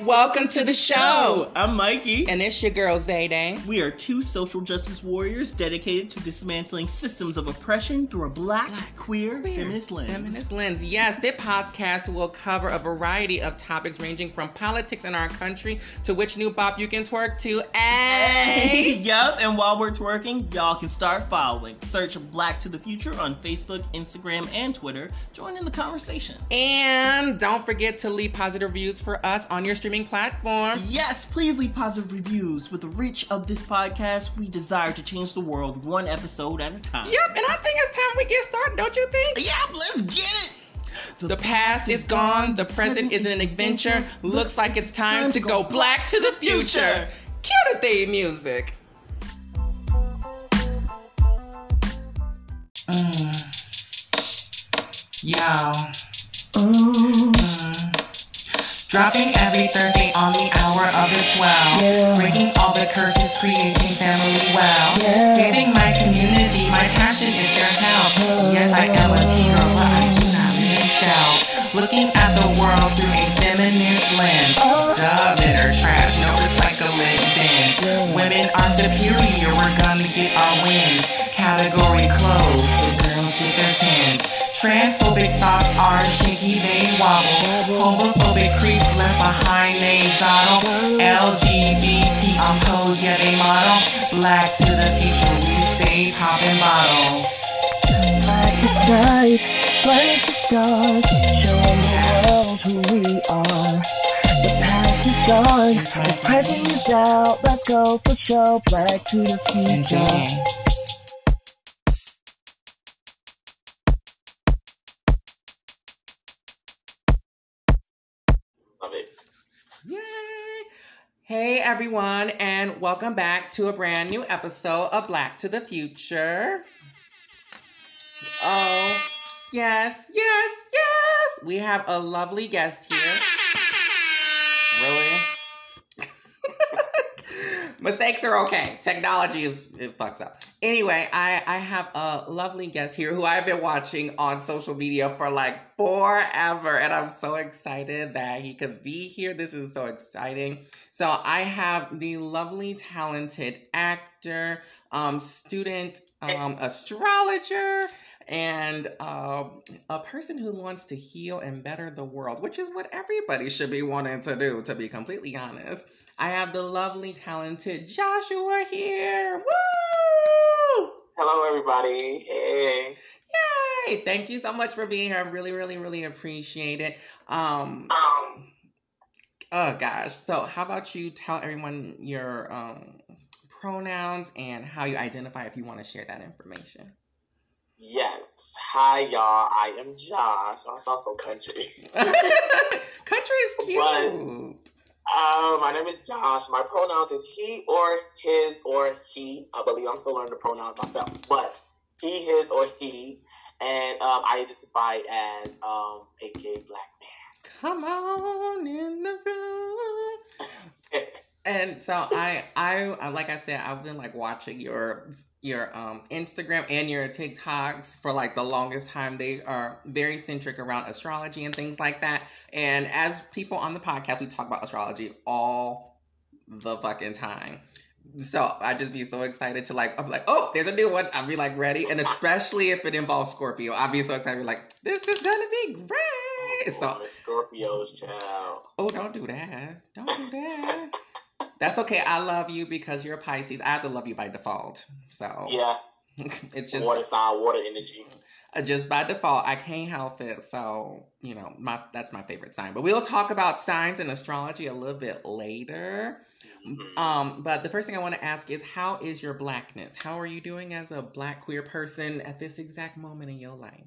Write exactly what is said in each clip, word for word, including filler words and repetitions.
Welcome, Welcome to, to the, the show. show. I'm Mikey. And it's your girl, Zayday. We are two social justice warriors dedicated to dismantling systems of oppression through a black, black queer, queer feminist lens. Feminist lens. Yes, this podcast will cover a variety of topics ranging from politics in our country to which new bop you can twerk to. Hey! Yup, and while we're twerking, y'all can start following. Search Black to the Future on Facebook, Instagram, and Twitter. Join in the conversation. And don't forget to leave positive reviews for us on your streaming platforms. Yes, please leave positive reviews. With the reach of this podcast, we desire to change the world one episode at a time. Yep, and I think it's time we get started, don't you think? Yep, let's get it. The, the past, past is gone. gone. The present, present is an adventure. adventure. Looks, Looks like it's time, time to go, go black to the future. future. Cue the theme music. Mm. Yo. Ooh. Mm. Dropping every Thursday on the hour of the twelve. Yeah. Breaking all the curses, creating family well. Yeah. Saving my community, my passion is their help. Yes, I am a T-girl, but I do not misspell. Looking at the world through a feminist lens. Oh. Duh, bitter trash, no recycling bins. Yeah. Women are superior, we're gonna get our wins. Category closed, the girls get their tens. Transphobic thoughts are shaky, they wobble. Homophobic creeps left behind, they dawdle. L G B T opposed, yeah they model. Black to the future, we stay poppin' bottles. Black is bright, black is dark, showing the world who we are. The past is gone, the present is out. Let's go for show, black to the future. Yay! Hey everyone, and welcome back to a brand new episode of Black to the Future. Oh, yes, yes, yes! We have a lovely guest here. Really? Mistakes are okay. Technology is, it fucks up. Anyway, I, I have a lovely guest here who I've been watching on social media for like forever. And I'm so excited that he could be here. This is so exciting. So I have the lovely, talented actor, um, student, um, astrologer, and uh, a person who wants to heal and better the world, which is what everybody should be wanting to do, to be completely honest. I have the lovely, talented Joshua here. Woo! Hello, everybody. Hey. Yay! Thank you so much for being here. I really, really, really appreciate it. Um, um. Oh, gosh. So how about you tell everyone your um, pronouns and how you identify if you want to share that information? Yes. Hi, y'all. I am Josh. I sound so country. Country is cute. But, Um, my name is Josh. My pronouns is he or his or he. I believe I'm still learning the pronouns myself, but he, his, or he. And um, I identify as um, a gay black man. Come on in the room. And so I, I, like I said, I've been like watching your your um, Instagram and your TikToks for like the longest time. They are very centric around astrology and things like that. And as people on the podcast, we talk about astrology all the fucking time. So I just be so excited to like, I'm like, oh, there's a new one. I'll be like ready. And especially if it involves Scorpio, I'll be so excited. I'll be like, this is going to be great. Oh, so Scorpios, child. Oh, don't do that. Don't do that. That's okay. I love you because you're a Pisces. I have to love you by default. So yeah, it's just water sign, water energy. Just by default, I can't help it. So you know, my that's my favorite sign. But we'll talk about signs and astrology a little bit later. Mm-hmm. Um, but the first thing I want to ask is, how is your blackness? How are you doing as a black queer person at this exact moment in your life?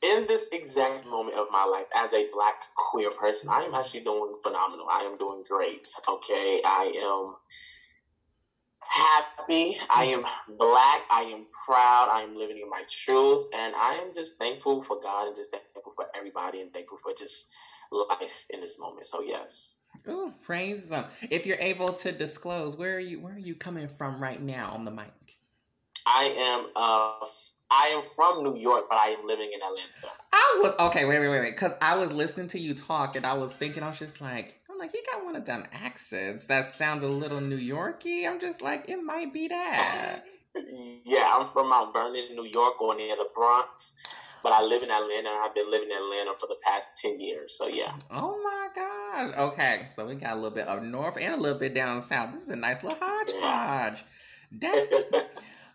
In this exact moment of my life, as a black queer person, I am actually doing phenomenal. I am doing great, okay? I am happy. I am black. I am proud. I am living in my truth. And I am just thankful for God and just thankful for everybody and thankful for just life in this moment. So, yes. Ooh, praise them. If you're able to disclose, where are you, where are you coming from right now on the mic? I am... Uh, I am from New York, but I am living in Atlanta. Oh, I was, okay, wait, wait, wait, wait. Because I was listening to you talk and I was thinking, I was just like, I'm like, you got one of them accents that sounds a little New York-y. I'm just like, it might be that. Yeah, I'm from Mount Vernon, New York, or near the Bronx. But I live in Atlanta. I've been living in Atlanta for the past ten years. So, yeah. Oh, my gosh. Okay. So, we got a little bit up north and a little bit down south. This is a nice little hodgepodge. That's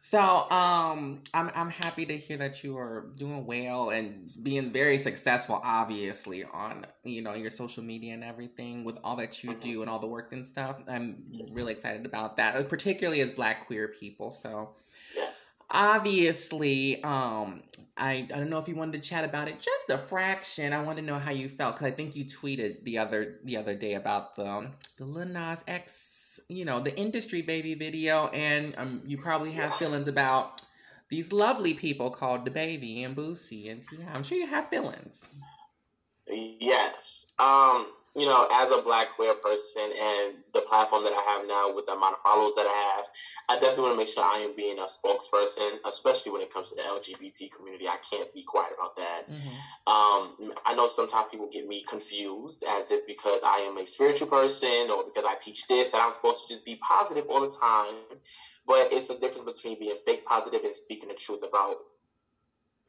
So, um, I'm I'm happy to hear that you are doing well and being very successful, obviously, on, you know, your social media and everything with all that you do and all the work and stuff. I'm really excited about that, particularly as Black queer people. So, yes. Obviously, um, I, I don't know if you wanted to chat about it just a fraction. I want to know how you felt, because I think you tweeted the other the other day about the, the Lil Nas X, you know, the Industry Baby video, and um, you probably have yeah. feelings about these lovely people called DaBaby and Boosie and T I I'm sure you have feelings. Yes. Um, you know, as a Black queer person and the platform that I have now with the amount of followers that I have, I definitely want to make sure I am being a spokesperson, especially when it comes to the L G B T community. I can't be quiet about that. Mm-hmm. Um, I know sometimes people get me confused as if because I am a spiritual person or because I teach this that I'm supposed to just be positive all the time. But it's a difference between being fake positive and speaking the truth about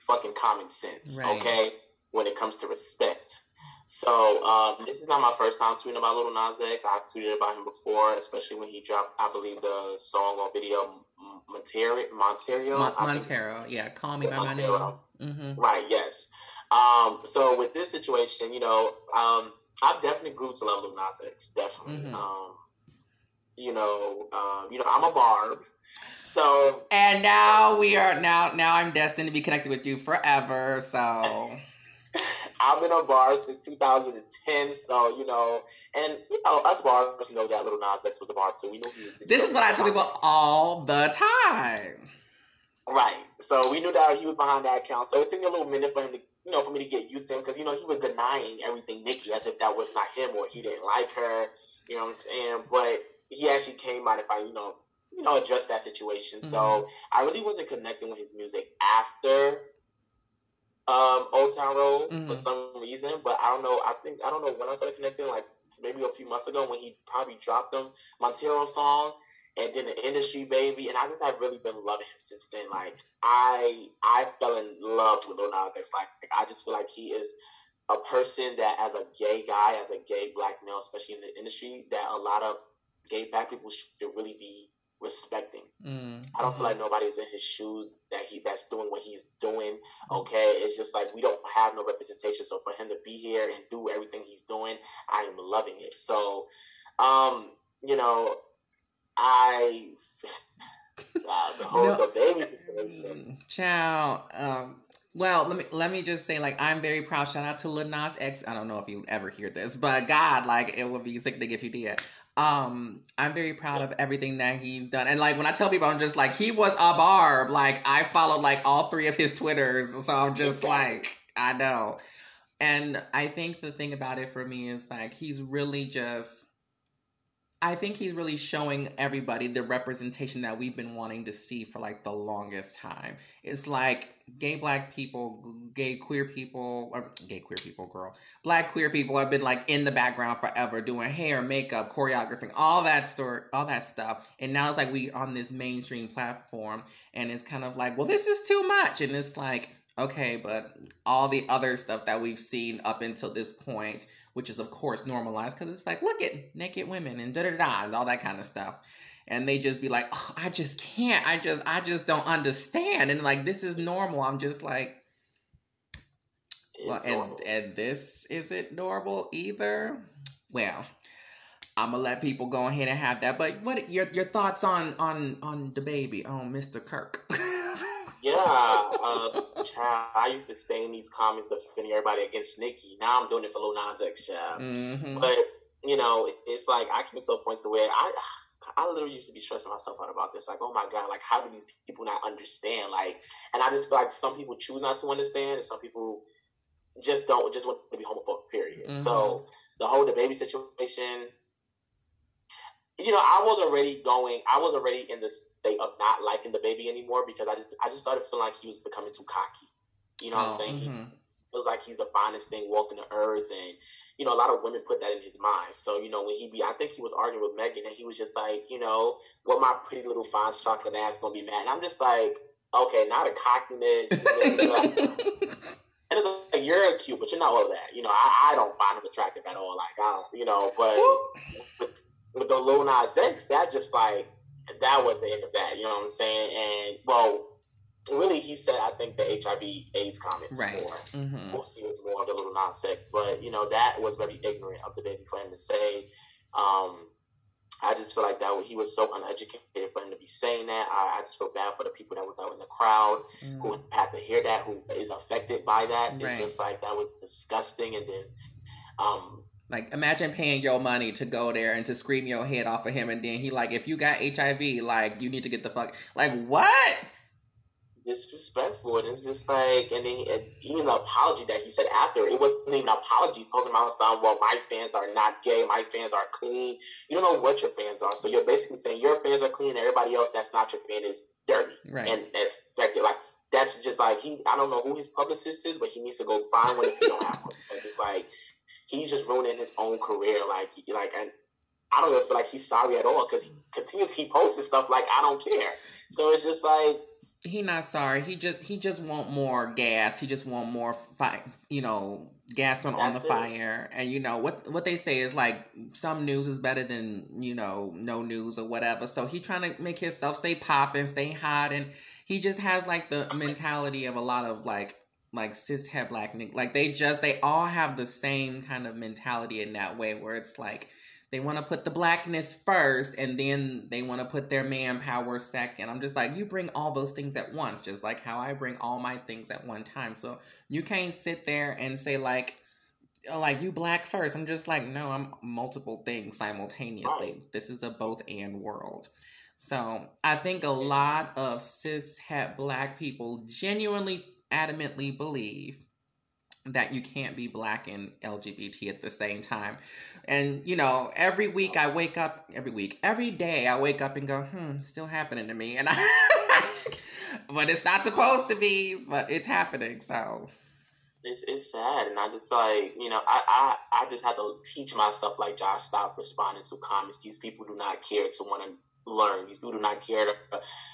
fucking common sense, right. Okay? When it comes to respect. So, um, this is not my first time tweeting about Lil Nas X. I've tweeted about him before, especially when he dropped, I believe, the song or video, Montero. Montero, Mon- Montero. yeah. Call Me By My Name. Mm-hmm. Right, yes. Um, so, with this situation, you know, um, I definitely grew to love Lil Nas X, definitely. Mm-hmm. Um, you know, um, you know, I'm a Barb. So. And now we are, now, now I'm destined to be connected with you forever, so. I've been on bars since two thousand ten, so, you know, and, you know, us bars know that Lil Nas X was a bar, too. We knew he was the this is what I tell people all the time. Right. So we knew that he was behind that account, so it took me a little minute for him to, you know, for me to get used to him, because, you know, he was denying everything Nicki as if that was not him or he didn't like her, you know what I'm saying? But he actually came out if I, you know, you know, addressed that situation. Mm-hmm. So I really wasn't connecting with his music after Um, Old Town Road mm-hmm. for some reason, but I don't know. I think I don't know when I started connecting. Like maybe a few months ago when he probably dropped them Montero song and then the Industry Baby, and I just have really been loving him since then. Like I I fell in love with Lil Nas X. Like I just feel like he is a person that, as a gay guy, as a gay Black male, especially in the industry, that a lot of gay Black people should really be respecting. Mm-hmm. I don't feel like nobody's in his shoes that he that's doing what he's doing. Okay, it's just like we don't have no representation. So for him to be here and do everything he's doing, I am loving it. So, um, you know, I uh, the whole no, the baby situation. Child, um, well, let me let me just say, like, I'm very proud. Shout out to Lil Nas X. I don't know if you ever hear this, but God, like, it would be sickening if you did. Um, I'm very proud of everything that he's done. And like, when I tell people, I'm just like, he was a Barb. Like I followed like all three of his Twitters. So I'm just like, I know. And I think the thing about it for me is like, he's really just, I think he's really showing everybody the representation that we've been wanting to see for like the longest time. It's like gay Black people, gay queer people, or gay queer people, girl. Black queer people have been like in the background forever doing hair, makeup, choreographing, all that story, all that stuff. And now it's like we on this mainstream platform and it's kind of like, well, this is too much. And it's like, okay, but all the other stuff that we've seen up until this point, which is, of course, normalized because it's like, look at naked women and da-da-da and all that kind of stuff. And they just be like, oh, I just can't. I just I just don't understand. And like, this is normal. I'm just like, well, and, and this isn't normal either. Well, I'm going to let people go ahead and have that. But what your your thoughts on, on, on DaBaby, on Mister Kirk? Yeah, uh, child, I used to stay in these comments defending everybody against Nicki. Now I'm doing it for Lil Nas X, child. Mm-hmm. But, you know, it's like I came to a point to where I I literally used to be stressing myself out about this. Like, oh, my God, like, how do these people not understand? Like, and I just feel like some people choose not to understand and some people just don't, just want to be homophobic, period. Mm-hmm. So the whole DaBaby situation, you know, I was already going, I was already in the state of not liking DaBaby anymore because I just I just started feeling like he was becoming too cocky. You know oh, what I'm saying? Mm-hmm. feels like he's the finest thing walking the earth. And, you know, a lot of women put that in his mind. So, you know, when he be, I think he was arguing with Megan, and he was just like, you know, what my pretty little fine chocolate ass gonna be mad? And I'm just like, okay, not a cockiness. You know, like, and it's like, you're cute, but you're not all that. You know, I, I don't find him attractive at all. Like, I don't, you know, but with, with the Lil Nas X, that just like, that was the end of that. You know what I'm saying? And, well, really, he said, I think the H I V AIDS comments right. more. Mm-hmm. Boosie was more of the Lil Nas X, but, you know, that was very ignorant of the baby for him to say. Um, I just feel like that he was so uneducated for him to be saying that. I, I just feel bad for the people that was out in the crowd mm. who had to hear that, who is affected by that. Right. It's just like, that was disgusting. And then... Um, like, imagine paying your money to go there and to scream your head off of him, and then he like, if you got H I V, like, you need to get the fuck... Like, what? Disrespectful. And it's just like, and then and even the apology that he said after, it wasn't even an apology talking about something, well, my fans are not gay, my fans are clean. You don't know what your fans are, so you're basically saying your fans are clean and everybody else that's not your fan is dirty right. and that's affected. Like, that's just like, he, I don't know who his publicist is, but he needs to go find one if he don't have one. It's like, he's just ruining his own career. Like, like I, I don't even feel like he's sorry at all, because he continues, he posts stuff like, I don't care. So it's just like, he not sorry. He just he just want more gas. He just want more fire. You know, gas on, on the it. fire. And you know what what they say is like, some news is better than, you know, no news or whatever. So he trying to make his stuff stay popping, stay hot, and he just has like the mentality of a lot of like like cis het black niggas. Like they just they all have the same kind of mentality in that way, where it's like, they want to put the blackness first, and then they want to put their manpower second. I'm just like, you bring all those things at once, just like how I bring all my things at one time. So you can't sit there and say like, oh, like you black first. I'm just like, no, I'm multiple things simultaneously. This is a both and world. So I think a lot of cis het black people genuinely adamantly believe that you can't be black and L G B T at the same time. And, you know, every week I wake up, every week, every day I wake up and go, hmm, still happening to me. And I, but it's not supposed to be, but it's happening, so. It's it's sad, and I just feel like, you know, I, I, I just have to teach myself, like, Josh, stop responding to comments. These people do not care to want to learn. These people do not care, to,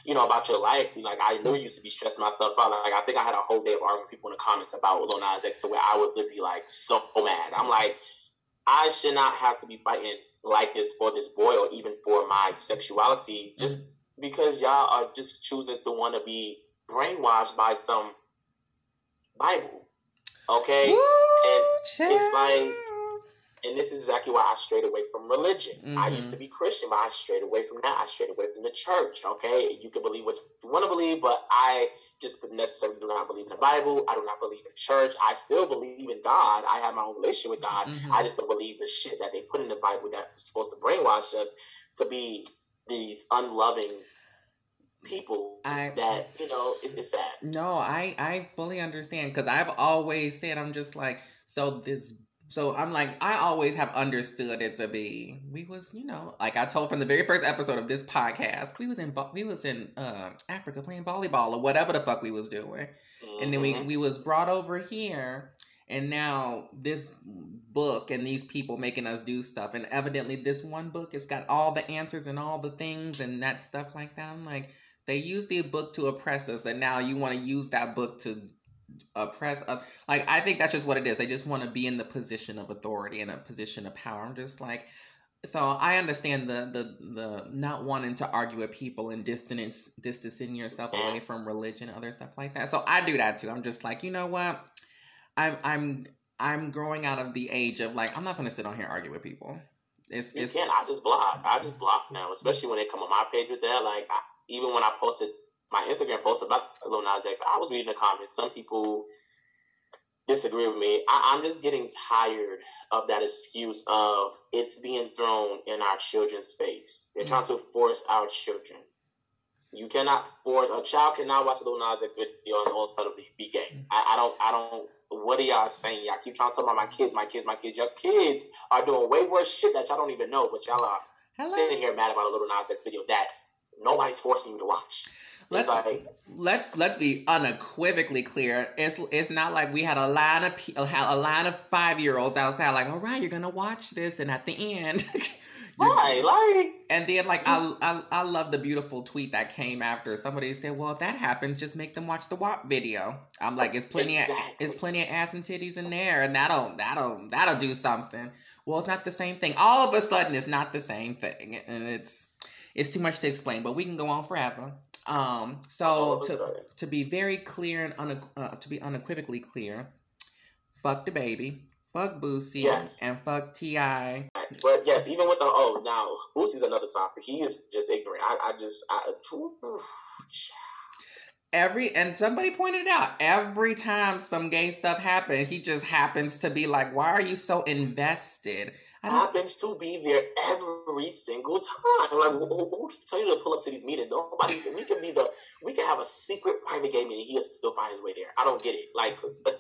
you know, about your life. Like, I knew I used to be stressing myself out. Like, I think I had a whole day of arguing with people in the comments about Lil Nas X, where I was literally like so mad. I'm like, I should not have to be fighting like this for this boy, or even for my sexuality, just because y'all are just choosing to want to be brainwashed by some Bible. Okay, Woo, and it's like. And this is exactly why I strayed away from religion. Mm-hmm. I used to be Christian, but I strayed away from that. I strayed away from the church, okay? You can believe what you want to believe, but I just necessarily do not believe in the Bible. I do not believe in church. I still believe in God. I have my own relationship with God. Mm-hmm. I just don't believe the shit that they put in the Bible that's supposed to brainwash us to be these unloving people I, that, you know, it's, it's sad. No, I, I fully understand, because I've always said, I'm just like, so this So I'm like, I always have understood it to be, we was, you know, like I told from the very first episode of this podcast, we was in, we was in uh, Africa playing volleyball or whatever the fuck we was doing. Mm-hmm. And then we, we was brought over here, and now this book and these people making us do stuff. And evidently this one book has got all the answers and all the things and that stuff like that. I'm like, they used the book to oppress us, and now you want to use that book to oppress us. Like, I think that's just what it is. They just want to be in the position of authority and a position of power. I'm just like, so I understand the the the not wanting to argue with people and distance distancing yourself away from religion and other stuff like that. So I do that too. I'm just like, you know what? I'm I'm I'm growing out of the age of like, I'm not gonna sit on here and argue with people. It's you it's can't. I just block. I just block now, especially when they come on my page with that. Like I, even when I posted my Instagram post about Lil Nas X, I was reading the comments. Some people disagree with me. I, I'm just getting tired of that excuse of it's being thrown in our children's face. They're trying to force our children. You cannot force a child cannot watch a Lil Nas X video and all of a sudden be gay. I, I don't. I don't. What are y'all saying? Y'all keep trying to talk about my kids, my kids, my kids. Your kids are doing way worse shit that y'all don't even know, but y'all are Hello. sitting here mad about a Lil Nas X video that nobody's forcing you to watch. Let's like, let's let's be unequivocally clear. It's it's not like we had a line of a line of five year olds outside, like, all right, you're gonna watch this, and at the end, right, like, and then like I, I I love the beautiful tweet that came after. Somebody said, well, if that happens, just make them watch the W A P video. I'm like, it's plenty exactly. of it's plenty of ass and titties in there, and that'll that'll that'll do something. Well, it's not the same thing. All of a sudden, it's not the same thing, and it's. It's too much to explain, but we can go on forever. Um, so to to be very clear and une, uh, to be unequivocally clear, fuck DaBaby, fuck Boosie, yes. and fuck T I. But yes, even with the oh now Boosie's another topic. He is just ignorant. I, I just I, oof, every and somebody pointed it out every time some gay stuff happens, he just happens to be like, why are you so invested? Happens to be there every single time. Like, who, who, who can tell you to pull up to these meetings? Nobody. We can be the. We can have a secret private game meeting. He has to still find his way there. I don't get it. Like, cause I,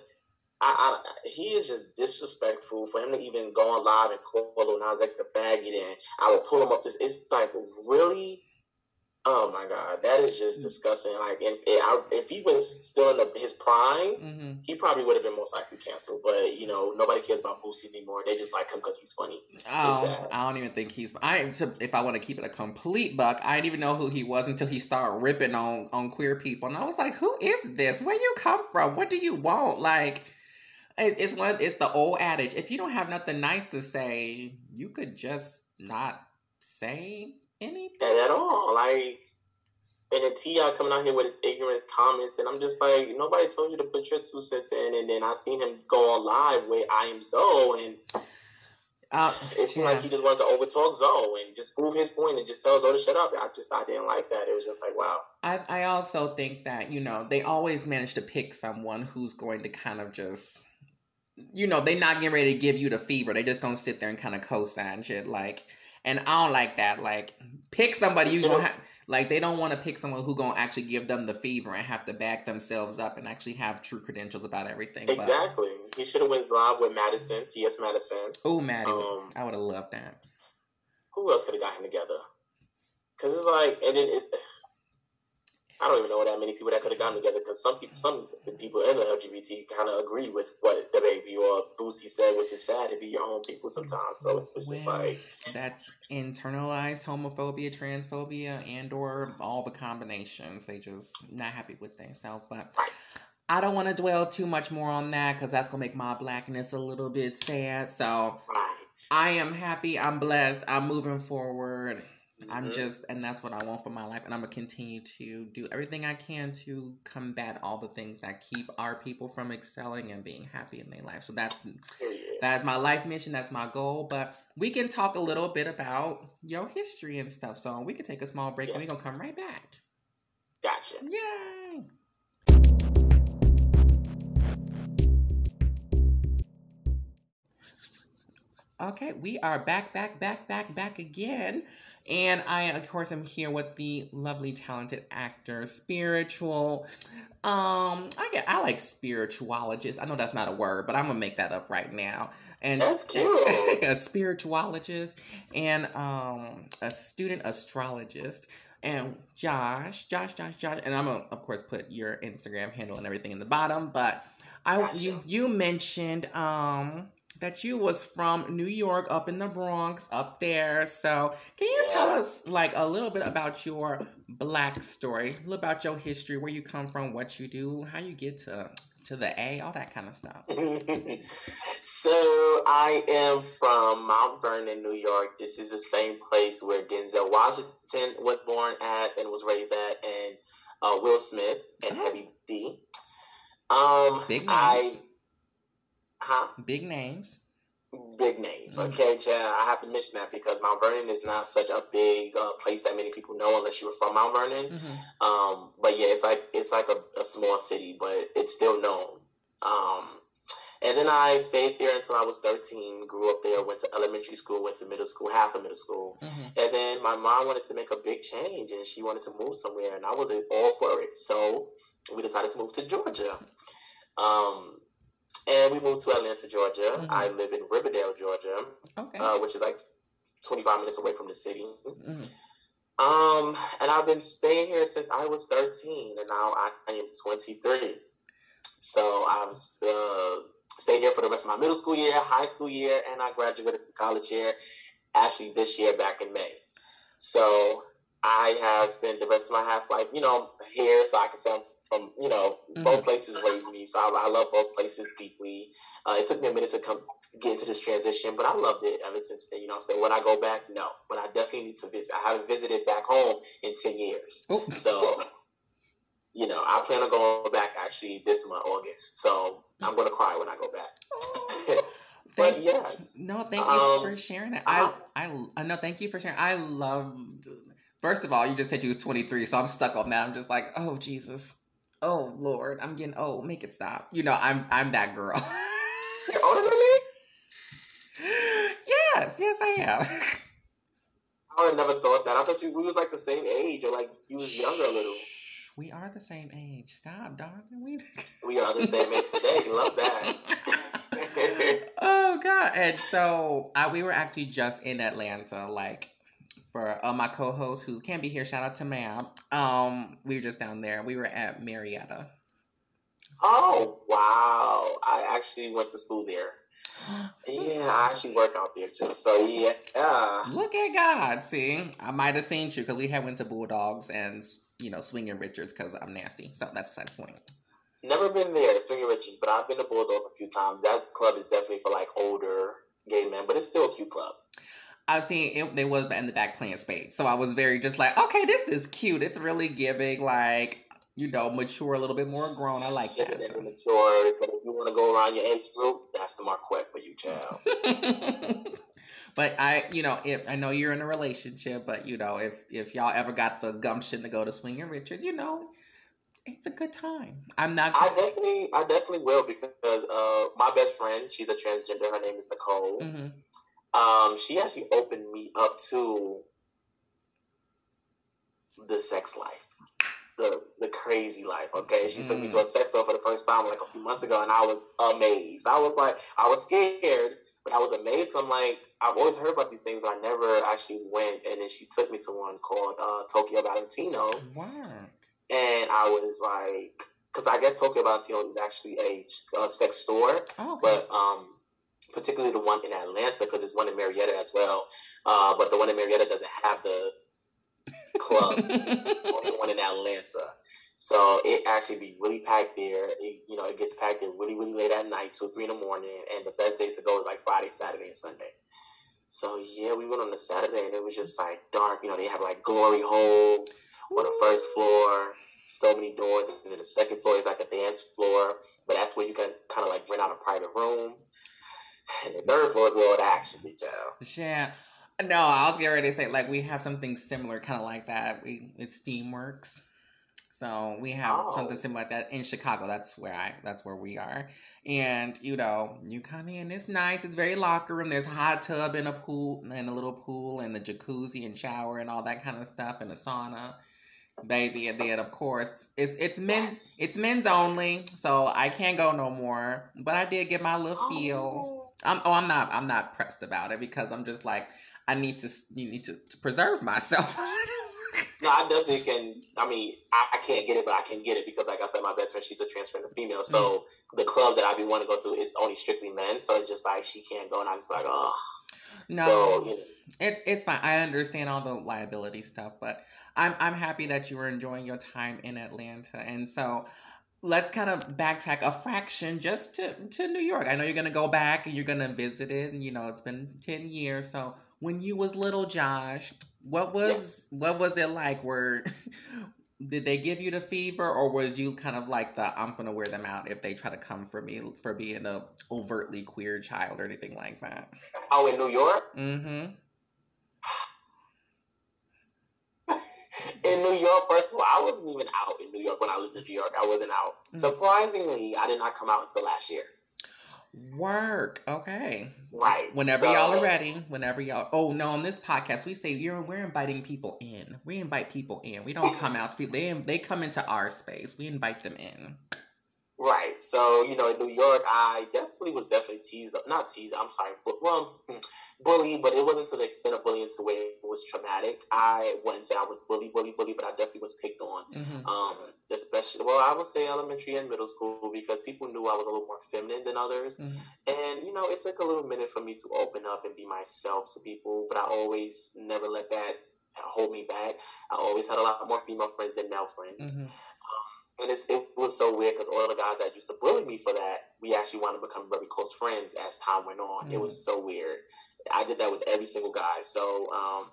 I, he is just disrespectful for him to even go on live and call Lil Nas X the faggot. And I will pull him up. This it's like really. Oh my God, that is just disgusting. Like, if if, if he was still in the, his prime, mm-hmm. he probably would have been most likely canceled. But you know, nobody cares about Boosie anymore. They just like him because he's funny. Oh, I don't even think he's. I if I want to keep it a complete buck, I didn't even know who he was until he started ripping on on queer people, and I was like, who is this? Where you come from? What do you want? Like. It's one. It's the old adage. If you don't have nothing nice to say, you could just not say anything at all. Like, and then T I coming out here with his ignorance comments, and I'm just like, nobody told you to put your two cents in. And then I seen him go on live with I Am Zoe, and uh, it seemed yeah. like he just wanted to overtalk Zoe and just prove his point and just tell Zoe to shut up. I just I didn't like that. It was just like, wow. I I also think that, you know, they always manage to pick someone who's going to kind of just, you know, they're not getting ready to give you the fever. They're just gonna sit there and kind of co-sign shit like. And I don't like that. Like, pick somebody you gonna have. Like, they don't want to pick someone who gonna actually give them the fever and have to back themselves up and actually have true credentials about everything. Exactly. But he should have went live with Madison, T S Madison. Oh, Maddie, um, I would have loved that. Who else could have got him together? Because it's like, and then it's. I don't even know that many people that could have gotten together, because some people, some people in the L G B T kind of agree with what DaBaby or Boosie said, which is sad to be your own people sometimes. So it's just well, like that's internalized homophobia, transphobia, and or all the combinations. They just not happy with themselves. But right. I don't want to dwell too much more on that because that's gonna make my blackness a little bit sad. So right. I am happy. I'm blessed. I'm moving forward. I'm just, and that's what I want for my life. And I'm going to continue to do everything I can to combat all the things that keep our people from excelling and being happy in their life. So that's, that's my life mission. That's my goal. But we can talk a little bit about your history and stuff. So we can take a small break yeah. and we're going to come right back. Gotcha. Yay. Okay, we are back, back, back, back, back again. And I, of course, am here with the lovely, talented actor, spiritual. Um, I get, I like spirituologist. I know that's not a word, but I'm gonna make that up right now. And that's cute. A spirituologist and um, a student astrologist. And Josh, Josh, Josh, Josh. And I'm gonna, of course, put your Instagram handle and everything in the bottom. But I, gotcha. you, you mentioned um. that you was from New York, up in the Bronx, up there. So can you yeah. tell us like a little bit about your black story, a little about your history, where you come from, what you do, how you get to to the A, all that kind of stuff. So I am from Mount Vernon, New York. This is the same place where Denzel Washington was born at and was raised at, and uh, Will Smith and oh. Heavy D. Um, Big I. Huh? Big names. Big names. Okay, child. I have to mention that because Mount Vernon is not such a big uh, place that many people know unless you were from Mount Vernon. Mm-hmm. Um, but yeah, it's like it's like a, a small city, but it's still known. Um, and then I stayed there until I was thirteen, grew up there, went to elementary school, went to middle school, half of middle school. Mm-hmm. And then my mom wanted to make a big change and she wanted to move somewhere and I wasn't all for it. So we decided to move to Georgia. Um And we moved to Atlanta, Georgia. Mm-hmm. I live in Riverdale, Georgia, okay. uh, which is like twenty-five minutes away from the city. Mm-hmm. Um, and I've been staying here since I was thirteen, and now I am twenty-three. So I was, uh, stayed here for the rest of my middle school year, high school year, and I graduated from college here, actually this year back in May. So I have spent the rest of my half life, you know, here, so I can say I'm from, you know, mm-hmm. both places raised me. So I, I love both places deeply. Uh, it took me a minute to come get into this transition, but I loved it ever since then. You know what I'm saying? Would I go back? No. But I definitely need to visit. I haven't visited back home in ten years. Ooh. So, you know, I plan on going back actually this month, August. So I'm going to cry when I go back. Thank but yes. You. No, thank you um, for sharing that. I, I, I, no, thank you for sharing. I loved, first of all, you just said you was twenty-three. So I'm stuck on that. I'm just like, oh, Jesus. Oh, Lord. I'm getting old. Make it stop. You know, I'm, I'm that girl. You're older than me? Yes, yes, I am. I would have never thought that. I thought you we was like the same age, or like you was younger a little. We are the same age. Stop, darling. We we are the same age today. Love that. Oh God! And so I, we were actually just in Atlanta, like for uh, my co-host who can't be here. Shout out to Ma'am. Um, we were just down there. We were at Marietta. Oh wow! I actually went to school there. Yeah, I actually work out there too. So yeah, uh. Look at God. See, I might have seen you because we had went to Bulldogs and you know Swingin' Richards because I'm nasty. So that's besides the point. Never been there to Swingin' Richards, but I've been to Bulldogs a few times. That club is definitely for like older gay men, but it's still a cute club. I've seen it. They was in the back playing spades, so I was very just like, okay, this is cute. It's really giving like. You know, mature a little bit more grown. I like yeah, that. So. Mature. If you want to go around your age group, that's the Marquette for you, child. But I, you know, if I know you're in a relationship, but you know, if if y'all ever got the gumption to go to Swingin' Richards, you know, it's a good time. I'm not. Gonna... I definitely, I definitely will because uh, my best friend, she's a transgender. Her name is Nicole. Mm-hmm. Um, she actually opened me up to the sex life. The, the crazy life, okay? She mm. took me to a sex store for the first time like a few months ago, and I was amazed. I was like, I was scared, but I was amazed. I'm like, I've always heard about these things, but I never actually went. And then she took me to one called uh, Tokyo Valentino. Wow. And I was like, because I guess Tokyo Valentino is actually a, a sex store, oh, okay. but um, particularly the one in Atlanta, because there's one in Marietta as well. Uh, but the one in Marietta doesn't have the clubs, only one in Atlanta. So it actually be really packed there. It, you know, it gets packed there really, really late at night, two, three in the morning. And the best days to go is like Friday, Saturday, and Sunday. So yeah, we went on the Saturday, and it was just like dark. You know, they have like glory holes on the first floor, so many doors, and then the second floor is like a dance floor. But that's where you can kind of like rent out a private room. And the third floor is where all the action be, child. Yeah. No, I was getting ready to say, like, we have something similar, kind of like that. We It's Steamworks. So we have oh. something similar like that in Chicago. That's where I, that's where we are. And, you know, you come in, it's nice. It's very locker room. There's a hot tub and a pool and a little pool and a jacuzzi and shower and all that kind of stuff and a sauna, baby. And then, of course, it's it's men's, it's men's only, so I can't go no more. But I did get my little oh. feel. I'm, oh, I'm not, I'm not pressed about it because I'm just like, I need to, you need to, to preserve myself. No, I definitely can. I mean, I, I can't get it, but I can get it because, like I said, my best friend, she's a transgender female. So mm. the club that I be wanting to go to is only strictly men. So it's just like she can't go, and I just be like, oh. No, so, you know. It's it's fine. I understand all the liability stuff, but I'm I'm happy that you were enjoying your time in Atlanta, and so. Let's kind of backtrack a fraction just to, to New York. I know you're going to go back and you're going to visit it. And, you know, it's been ten years. So when you was little, Josh, what was yes. what was it like? Were did they give you the fever, or was you kind of like the I'm going to wear them out if they try to come for me for being a overtly queer child or anything like that? Oh, in New York? Mm-hmm. In New York, first of all, I wasn't even out in New York when I lived in New York. I wasn't out. Mm-hmm. Surprisingly, I did not come out until last year. Work. Okay. Right. Whenever so, y'all are ready. Whenever y'all. Oh, no. On this podcast, we say you're, we're inviting people in. We invite people in. We don't come out to people. They, they come into our space. We invite them in. Right. So, you know, in New York, I definitely was definitely teased, not teased, I'm sorry, but, well, bullied, but it wasn't to the extent of bullying to the way it was traumatic. I wouldn't say I was bullied, bullied, bullied, but I definitely was picked on. Mm-hmm. Um, especially, well, I would say elementary and middle school, because people knew I was a little more feminine than others. Mm-hmm. And, you know, it took a little minute for me to open up and be myself to people, but I always never let that hold me back. I always had a lot more female friends than male friends. Mm-hmm. And it's, it was so weird because all the guys that used to bully me for that, we actually wanted to become very close friends as time went on. Mm. It was so weird. I did that with every single guy. So, um,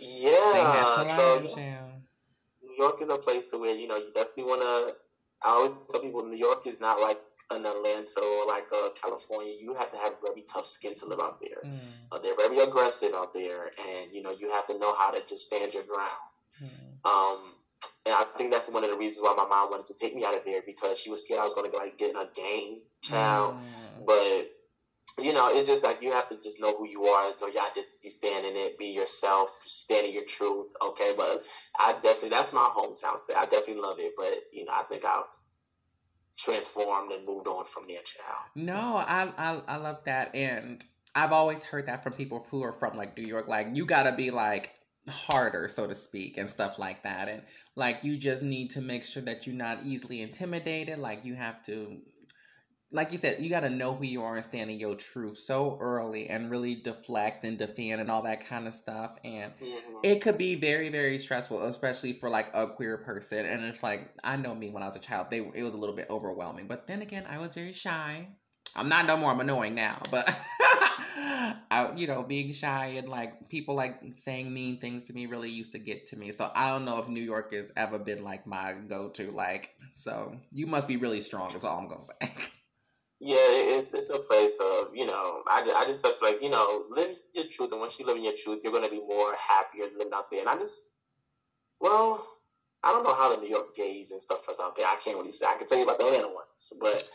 yeah. So, New York is a place to where, you know, you definitely want to... I always tell people New York is not like an Atlanta or like a California. You have to have very tough skin to live out there. Mm. Uh, they're very aggressive out there. And, you know, you have to know how to just stand your ground. Mm. Um... And I think that's one of the reasons why my mom wanted to take me out of there, because she was scared I was going to like get in a gang, child. Mm. But, you know, it's just like you have to just know who you are, know your identity, stand in it, be yourself, stand in your truth. Okay, but I definitely, that's my hometown state. I definitely love it. But, you know, I think I've transformed and moved on from there, child. No, I, I, I love that. And I've always heard that from people who are from like New York. Like, you got to be like, harder, so to speak, and stuff like that, and like you just need to make sure that you're not easily intimidated. Like, you have to, like you said, you got to know who you are and stand in your truth so early, and really deflect and defend and all that kind of stuff. And mm-hmm. it could be very, very stressful, especially for like a queer person. And it's like, I know me when I was a child, they it was a little bit overwhelming. But then again, I was very shy. I'm not no more. I'm annoying now, but. I, you know, being shy and like people like saying mean things to me really used to get to me. So I don't know if New York has ever been like my go-to. Like, so you must be really strong. Is all I'm gonna say. Yeah, it's it's a place of, you know, I, I just feel like, you know, live your truth, and once you live in your truth, you're gonna be more happier living out there. And I just, well, I don't know how the New York gays and stuff is out there. I can't really say. I can tell you about the Atlanta ones, but.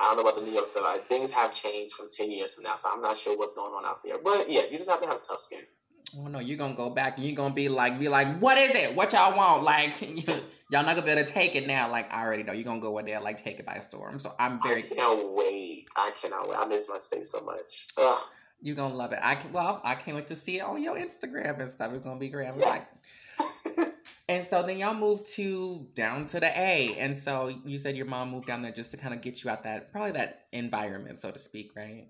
I don't know about the New York stuff. Like, things have changed from ten years from now, so I'm not sure what's going on out there. But, yeah, you just have to have tough skin. Well, no, you're going to go back and you're going to be like, be like, what is it? What y'all want? Like, y'all not going to be able to take it now. Like, I already know. You're going to go in there like, take it by storm. So I'm very... I can't wait. I cannot wait. I miss my state so much. Ugh. You're going to love it. I can, Well, I can't wait to see it on your Instagram and stuff. It's going to be great. I'm yeah. like... And so then y'all moved to down to the A. And so you said your mom moved down there just to kind of get you out that, probably that environment, so to speak, right?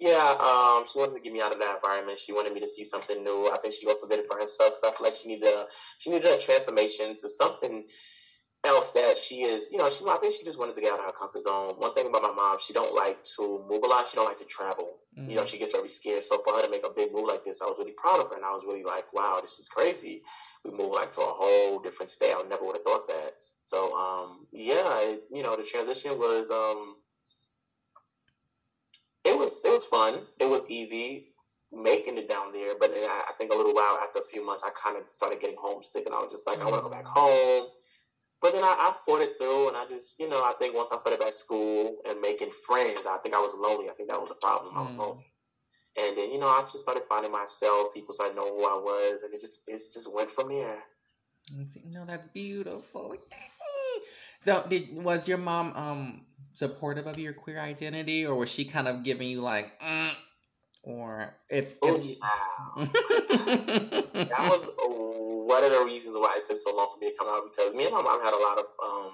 Yeah, um, she wanted to get me out of that environment. She wanted me to see something new. I think she also did it for herself. I feel like she needed a, she needed a transformation to something else that she is, you know, she, I think she just wanted to get out of her comfort zone. One thing about my mom, she don't like to move a lot. She don't like to travel. Mm-hmm. You know, she gets very scared. So for her to make a big move like this, I was really proud of her. And I was really like, wow, this is crazy. We moved like to a whole different state. I never would have thought that. So, um, yeah, it, you know, the transition was, um, it was, it was fun. It was easy making it down there. But then I, I think a little while after a few months, I kind of started getting homesick and I was just like, mm-hmm. I want to go back home. But then I, I fought it through, and I just, you know, I think once I started back school and making friends, I think I was lonely. I think that was the problem. Mm. I was lonely. And then, you know, I just started finding myself. People started knowing who I was, and it just it just went from there. No, that's beautiful. So did was your mom um, supportive of your queer identity, or was she kind of giving you like, mm, or if... Oh, if... Wow. That was... Oh, one of the reasons why it took so long for me to come out, because me and my mom had a lot of um,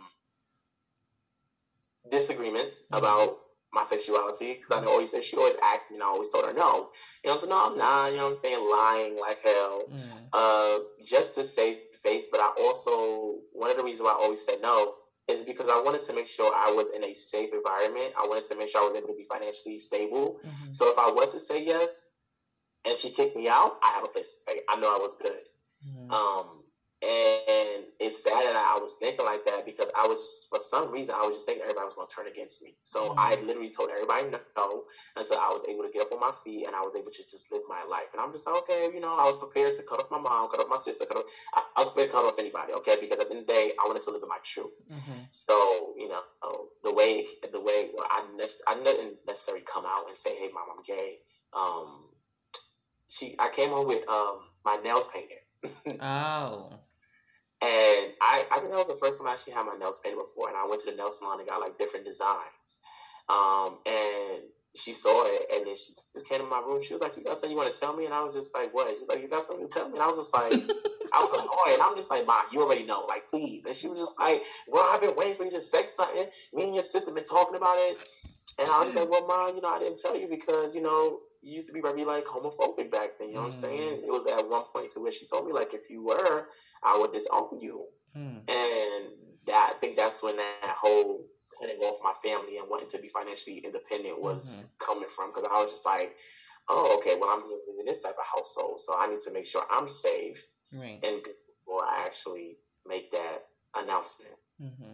disagreements mm-hmm. about my sexuality, because I always said, she always asked me and I always told her no. You know, so no, I'm not, you know what I'm saying, lying like hell, mm-hmm. uh, just to save face. But I also, one of the reasons why I always said no is because I wanted to make sure I was in a safe environment. I wanted to make sure I was able to be financially stable. Mm-hmm. So if I was to say yes and she kicked me out, I have a place to say I know I was good. Mm-hmm. Um, and, and it's sad that I was thinking like that, because I was just, for some reason, I was just thinking everybody was going to turn against me. So mm-hmm. I literally told everybody no until I was able to get up on my feet and I was able to just live my life. And I'm just like, okay, you know, I was prepared to cut off my mom, cut off my sister, cut off, I, I was prepared to cut off anybody, okay? Because at the end of the day, I wanted to live in my truth. Mm-hmm. So, you know, the way, the way, well, I, I didn't necessarily come out and say, hey, mom, I'm gay. Um, she, I came home with um, my nails painted. Oh, And I, I think that was the first time I actually had my nails painted before. And I went to the nail salon and got like different designs. Um, and she saw it, and then she just came to my room. She was like, "You got something you want to tell me?" And I was just like, "What?" She was like, "You got something to tell me?" And I was just like, I was annoyed. I'm just like, "Ma, you already know. Like, please." And she was just like, "Well, I've been waiting for you to say something. Me and your sister been talking about it." And I was just like, "Well, Ma, you know, I didn't tell you because, you know, you used to be very, like, homophobic back then. You know mm. what I'm saying? It was at one point to where she told me, like, if you were, I would disown you." Mm. And that, I think that's when that whole cutting off my family and wanting to be financially independent was mm-hmm. coming from, because I was just like, oh, okay, well, I'm living in this type of household, so I need to make sure I'm safe right. and before I actually make that announcement. Mm-hmm.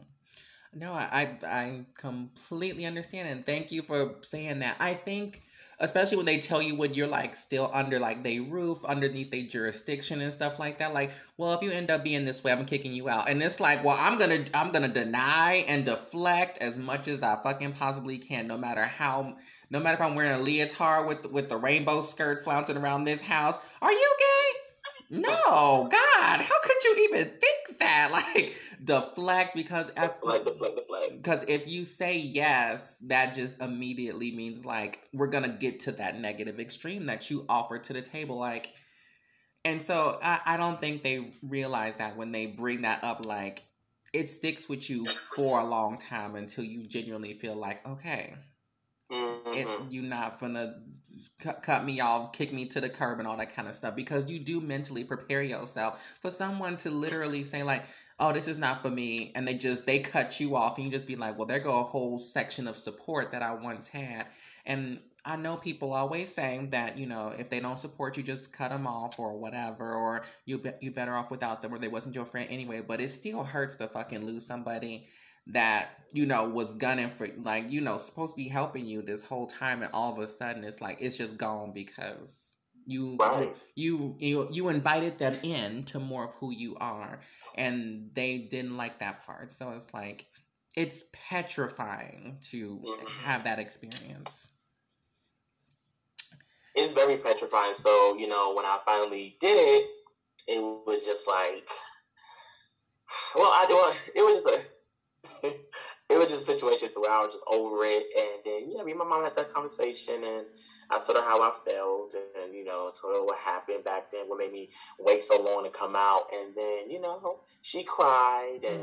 No, I, I I completely understand, and thank you for saying that. I think, especially when they tell you when you're like still under like they roof, underneath their jurisdiction and stuff like that, like, well, if you end up being this way, I'm kicking you out. And it's like, well, I'm gonna I'm gonna deny and deflect as much as I fucking possibly can, no matter how, no matter if I'm wearing a leotard with with the rainbow skirt flouncing around this house. Are you gay? No, God, how could you even think that? Like. Deflect, because deflect, deflect, deflect. Because if you say yes, that just immediately means like we're gonna get to that negative extreme that you offer to the table, like. And so I, I don't think they realize that when they bring that up, like it sticks with you for a long time until you genuinely feel like, okay, mm-hmm. it, you're not gonna c- cut me off, kick me to the curb, and all that kind of stuff, because you do mentally prepare yourself for someone to literally say like, oh, this is not for me, and they just, they cut you off, and you just be like, well, there go a whole section of support that I once had. And I know people always saying that, you know, if they don't support you, just cut them off or whatever, or you be- you better off without them, or they wasn't your friend anyway, but it still hurts to fucking lose somebody that, you know, was gunning for, like, you know, supposed to be helping you this whole time, and all of a sudden, it's like, it's just gone because... You, right. you you you invited them in to more of who you are, and they didn't like that part. So it's like, it's petrifying to have that experience. It's very petrifying. So, you know, when I finally did it, it was just like, well, I well, it was just a, it was just a situation to where I was just over it. And then, you know, me and my mom had that conversation, and I told her how I felt, and, you know, told her what happened back then, what made me wait so long to come out. And then, you know, she cried, and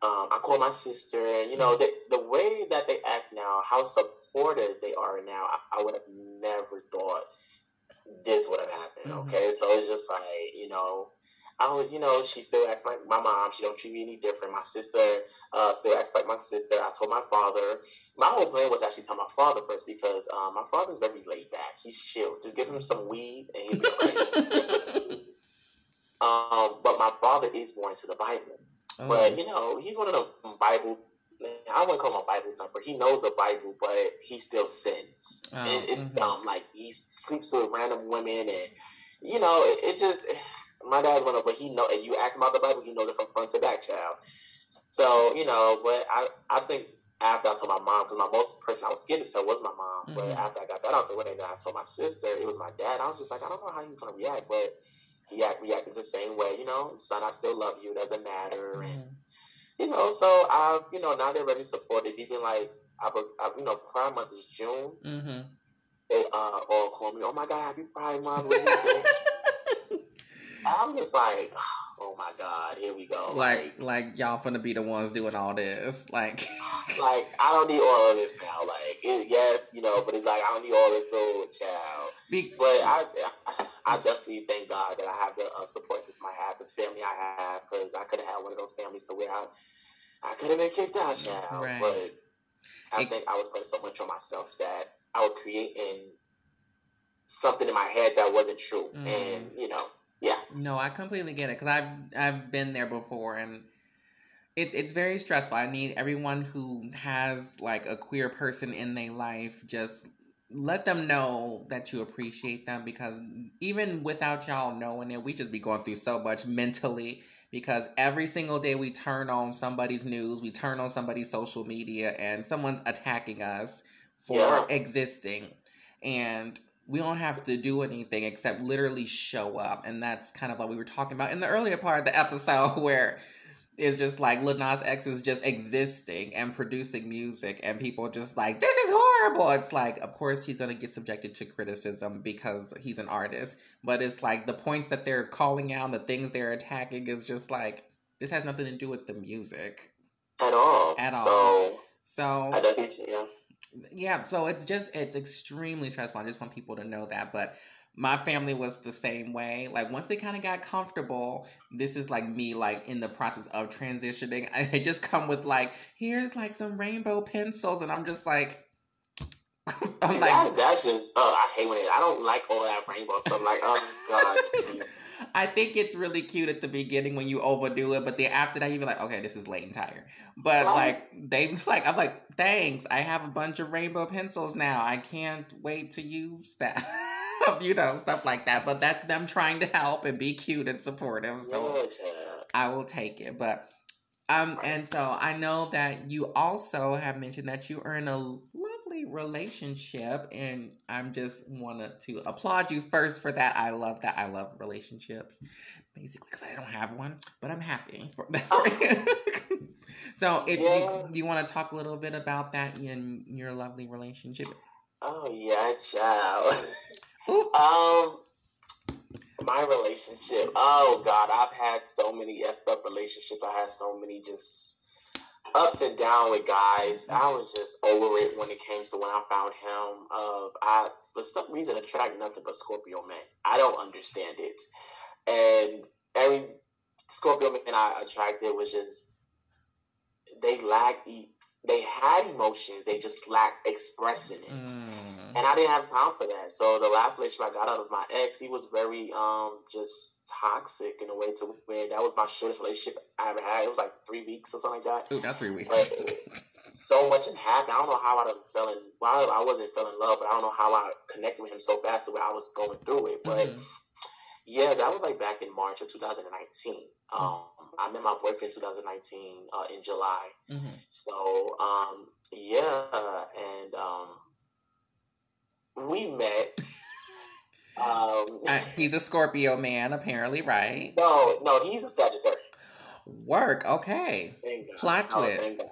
um, I called my sister. And, you know, the, the way that they act now, how supportive they are now, I, I would have never thought this would have happened, okay? Mm-hmm. So it's just like, you know, I would, you know, she still acts like my mom. She don't treat me any different. My sister uh, still acts like my sister. I told my father. My whole plan was actually tell my father first, because um, my father's very laid back. He's chill. Just give him some weed and he'll be okay. um, But my father is born into the Bible. Oh. But, you know, he's one of the Bible, I wouldn't call him a Bible thumper. He knows the Bible, but he still sins. Oh, it, it's mm-hmm. dumb. Like, he sleeps with random women, and, you know, it, it just... My dad's one of them, but he know. And you ask him about the Bible, he knows it from front to back, child. So, you know, but I, I think after I told my mom, because my most person I was scared to tell was my mom, mm-hmm. but after I got that out the way, and I told my sister, it was my dad. I was just like, I don't know how he's going to react, but he act, reacted the same way, you know, son, I still love you, it doesn't matter, mm-hmm. and, you know, so I've, you know, now they're very supportive, even like, I've, I've you know, Pride Month is June, mm-hmm. they uh, all call me, oh my God, happy Pride Month, what are you doing? I'm just like, oh my God, here we go. Like, like, like y'all finna be the ones doing all this. Like, like I don't need all of this now. Like, it, yes, you know, but it's like, I don't need all this little child. Be- but I, I I definitely thank God that I have the uh, support system I have, the family I have, because I could have had one of those families to where I, I could have been kicked out, child. Right. But I it- think I was putting so much on myself that I was creating something in my head that wasn't true. Mm. And, you know. Yeah. No, I completely get it, because I've I've been there before, and it's it's very stressful. I need everyone who has like a queer person in their life, just let them know that you appreciate them, because even without y'all knowing it, we just be going through so much mentally, because every single day we turn on somebody's news, we turn on somebody's social media, and someone's attacking us for yeah. existing. And We don't have to do anything except literally show up. And that's kind of what we were talking about in the earlier part of the episode, where it's just like Lil Nas X is just existing and producing music, and people just like, this is horrible. It's like, of course he's going to get subjected to criticism because he's an artist. But it's like the points that they're calling out, the things they're attacking is just like, this has nothing to do with the music. At all. At all. So, so I definitely, yeah. Yeah, so it's just, it's extremely stressful. I just want people to know that. But my family was the same way. Like, once they kind of got comfortable, this is like me, like, in the process of transitioning. I, they just come with, like, here's, like, some rainbow pencils. And I'm just like, I'm See, like, that, that's just, oh, I hate when it, I don't like all that rainbow stuff. Like, oh, God. I think it's really cute at the beginning when you overdo it, but then after that, you'd be like, okay, this is late and tired. But, like, they, like, I'm like, thanks, I have a bunch of rainbow pencils now. I can't wait to use that. You know, stuff like that. But that's them trying to help and be cute and supportive. So I will take it. But, um, and so I know that you also have mentioned that you are in a relationship, and I'm just wanted to applaud you first for that. I love that. I love relationships, basically, because I don't have one, but I'm happy for that. Oh. So if yeah. you, you want to talk a little bit about that in your lovely relationship. Oh yeah, child. um, my relationship. Oh God, I've had so many effed up relationships. I had so many just ups and down with guys. I was just over it when it came to when I found him. Uh, I, for some reason, attract nothing but Scorpio men. I don't understand it. And every Scorpio man I attracted was just, they lacked, they had emotions, they just lacked expressing it. Mm. And I didn't have time for that. So the last relationship I got out of my ex, he was very um just toxic in a way to where that was my shortest relationship I ever had. It was like three weeks or something like that. Ooh, not three weeks. But so much happened. I don't know how I fell in. Well, I wasn't fell in love, but I don't know how I connected with him so fast to where I was going through it. But mm. yeah, that was like back in March of two thousand nineteen. Um, mm. I met my boyfriend in two thousand nineteen uh, in July. Mm-hmm. So um, yeah, and. Um, We met. Um, uh, he's a Scorpio man, apparently, right? No, no, he's a Sagittarius. Work, okay. Plot twist. Oh,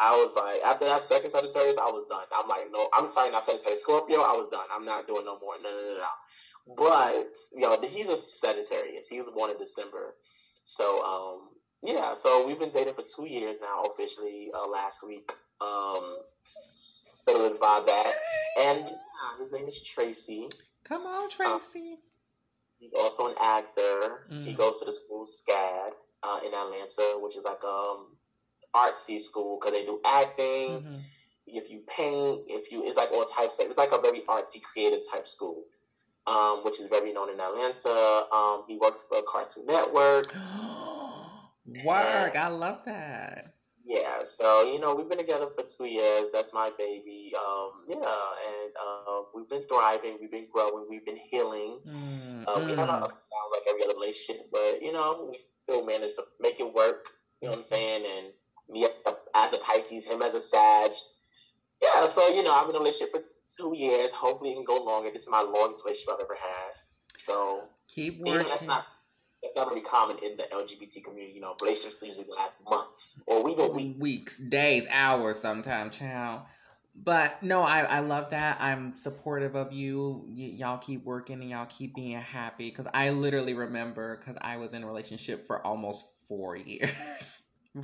I was like, after that second Sagittarius, I was done. I'm like, no, I'm sorry, not Sagittarius. Scorpio, I was done. I'm not doing no more. No, no, no, no. But, you know, he's a Sagittarius. He was born in December. So, um, yeah, so we've been dating for two years now, officially, uh, last week. Um, solidified that. And his name is Tracy. Come on, Tracy. Um, he's also an actor. Mm. He goes to the school SCAD uh, in Atlanta, which is like um artsy school because they do acting. Mm-hmm. If you paint, if you, it's like all types of, it's like a very artsy, creative type school, um, which is very known in Atlanta. Um, he works for Cartoon Network. Work, and I love that. Yeah, so, you know, we've been together for two years. That's my baby. Um, yeah, and uh, we've been thriving. We've been growing. We've been healing. Mm, uh, we mm. had our ups and downs like every other relationship, but, you know, we still managed to make it work. You know what I'm saying? And me as a Pisces, him as a Sag. Yeah, so, you know, I've been in a relationship for two years. Hopefully it can go longer. This is my longest relationship I've ever had. So, keep working. Even that's not... That's not very common in the L G B T community. You know, relationships usually last months or even weeks. Weeks, days, hours sometimes, child. But no, I, I love that. I'm supportive of you. Y- y'all keep working and y'all keep being happy. Because I literally remember, because I was in a relationship for almost four years.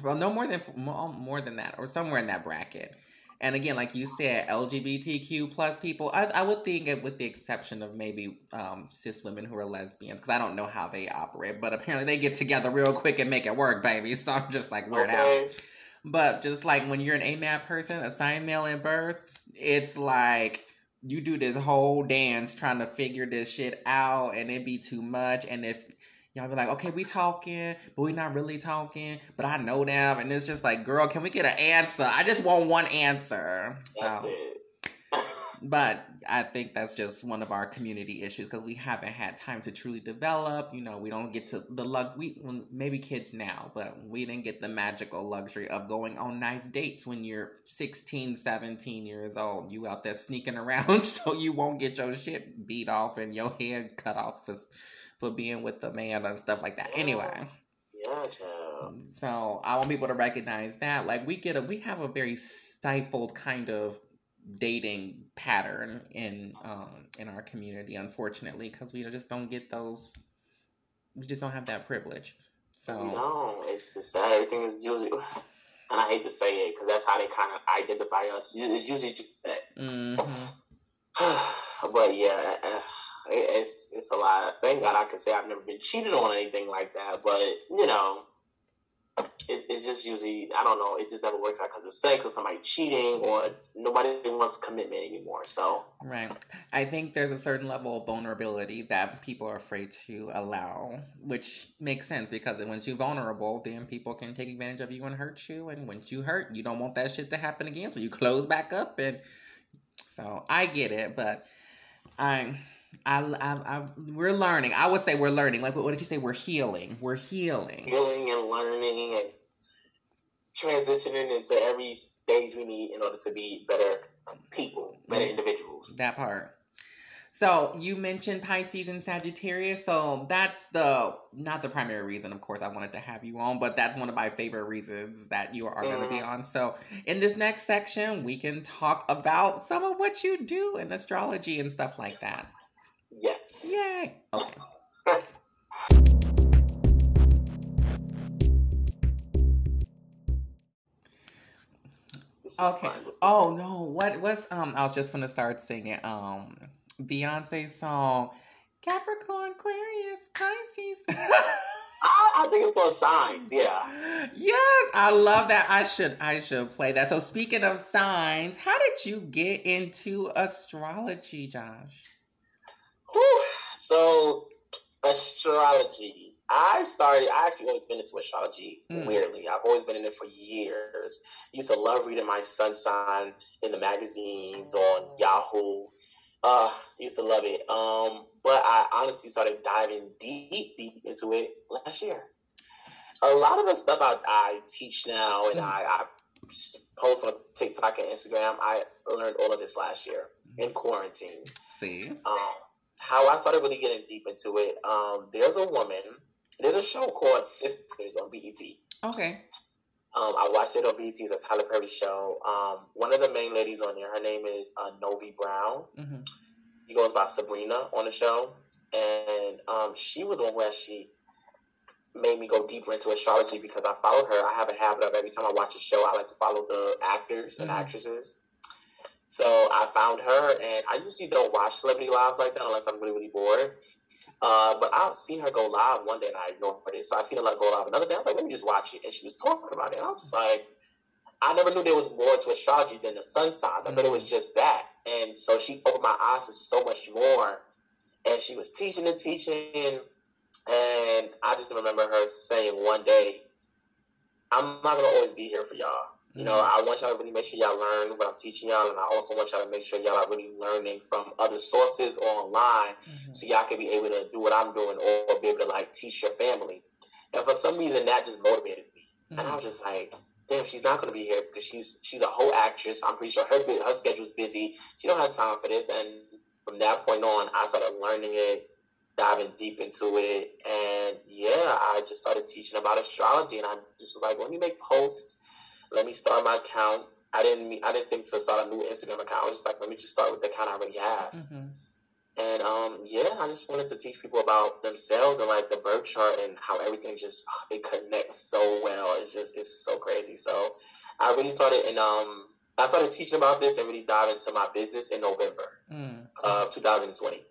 Well, no more than more than that, or somewhere in that bracket. And again, like you said, L G B T Q plus people, I, I would think it with the exception of maybe um, cis women who are lesbians, because I don't know how they operate, but apparently they get together real quick and make it work, baby. So I'm just like, weird okay. out. But just like when you're an A M A B person, assigned male at birth, it's like you do this whole dance trying to figure this shit out, and it be too much. And if y'all be like, okay, we talking, but we not really talking, but I know them. And it's just like, girl, can we get an answer? I just want one answer. That's so. It. But I think that's just one of our community issues because we haven't had time to truly develop. You know, we don't get to the lug. We maybe kids now, but we didn't get the magical luxury of going on nice dates when you're sixteen, seventeen years old. You out there sneaking around so you won't get your shit beat off and your head cut off for, for being with the man and stuff like that. Yeah. Anyway. Yeah, child. So I want people to recognize that. Like we get a, we have a very stifled kind of dating pattern in um in our community, unfortunately, because we just don't get those, we just don't have that privilege. So no, it's just that everything is usually, and I hate to say it because that's how they kind of identify us. It's usually just sex. Mm-hmm. But yeah, it's it's a lot. Thank God I can say I've never been cheated on or anything like that. But you know. It's, it's just usually, I don't know, it just never works out because of sex or somebody cheating or nobody wants commitment anymore, so. Right. I think there's a certain level of vulnerability that people are afraid to allow, which makes sense because once you're vulnerable, then people can take advantage of you and hurt you, and once you hurt, you don't want that shit to happen again, so you close back up, and so I get it, but I'm... I, I, I, we're learning. I would say we're learning. Like, what did you say? We're healing. We're healing. Healing and learning and transitioning into every stage we need in order to be better people, better individuals. That part. So, you mentioned Pisces and Sagittarius. So, that's the, not the primary reason, of course, I wanted to have you on, but that's one of my favorite reasons that you are mm-hmm. going to be on. So, in this next section, we can talk about some of what you do in astrology and stuff like that. Yes. Yay. Okay. Okay. Oh no. What was um? I was just gonna start singing um Beyonce's song Capricorn, Aquarius, Pisces. I, I think it's those signs. Yeah. Yes, I love that. I should I should play that. So speaking of signs, how did you get into astrology, Josh? So, astrology. I started, I actually always been into astrology, mm. weirdly. I've always been in it for years. Used to love reading my sun sign in the magazines on Yahoo. Uh, used to love it. Um, but I honestly started diving deep, deep into it last year. A lot of the stuff I, I teach now and mm. I, I post on TikTok and Instagram, I learned all of this last year in quarantine. See? Um, How I started really getting deep into it, um, there's a woman, there's a show called Sisters on B E T. Okay. Um, I watched it on B E T. It's a Tyler Perry show. Um, one of the main ladies on there, her name is uh, Novi Brown. Mm-hmm. She goes by Sabrina on the show. And um, she was on where she made me go deeper into astrology because I followed her. I have a habit of every time I watch a show, I like to follow the actors and mm-hmm. actresses. So I found her, and I usually don't watch Celebrity Lives like that unless I'm really, really bored. Uh, but I've seen her go live one day, and I ignored it. So I seen her like go live another day. I was like, let me just watch it. And she was talking about it. And I was just like, I never knew there was more to astrology than the sun signs. I thought it was just that. And so she opened my eyes to so much more. And she was teaching and teaching. And I just remember her saying one day, I'm not going to always be here for y'all. You know, I want y'all to really make sure y'all learn what I'm teaching y'all, and I also want y'all to make sure y'all are really learning from other sources or online mm-hmm. so y'all can be able to do what I'm doing or be able to, like, teach your family. And for some reason, that just motivated me. Mm-hmm. And I was just like, damn, she's not going to be here because she's she's a whole actress. I'm pretty sure her, her schedule's busy. She don't have time for this. And from that point on, I started learning it, diving deep into it. And, yeah, I just started teaching about astrology. And I just was like, let me make posts. Let me start my account. I didn't I didn't think to start a new Instagram account. I was just like, let me just start with the account I already have. Mm-hmm. And, um, yeah, I just wanted to teach people about themselves and, like, the birth chart and how everything just, it connects so well. It's just, it's so crazy. So I really started, and um, I started teaching about this and really dive into my business in November mm-hmm. of two thousand twenty.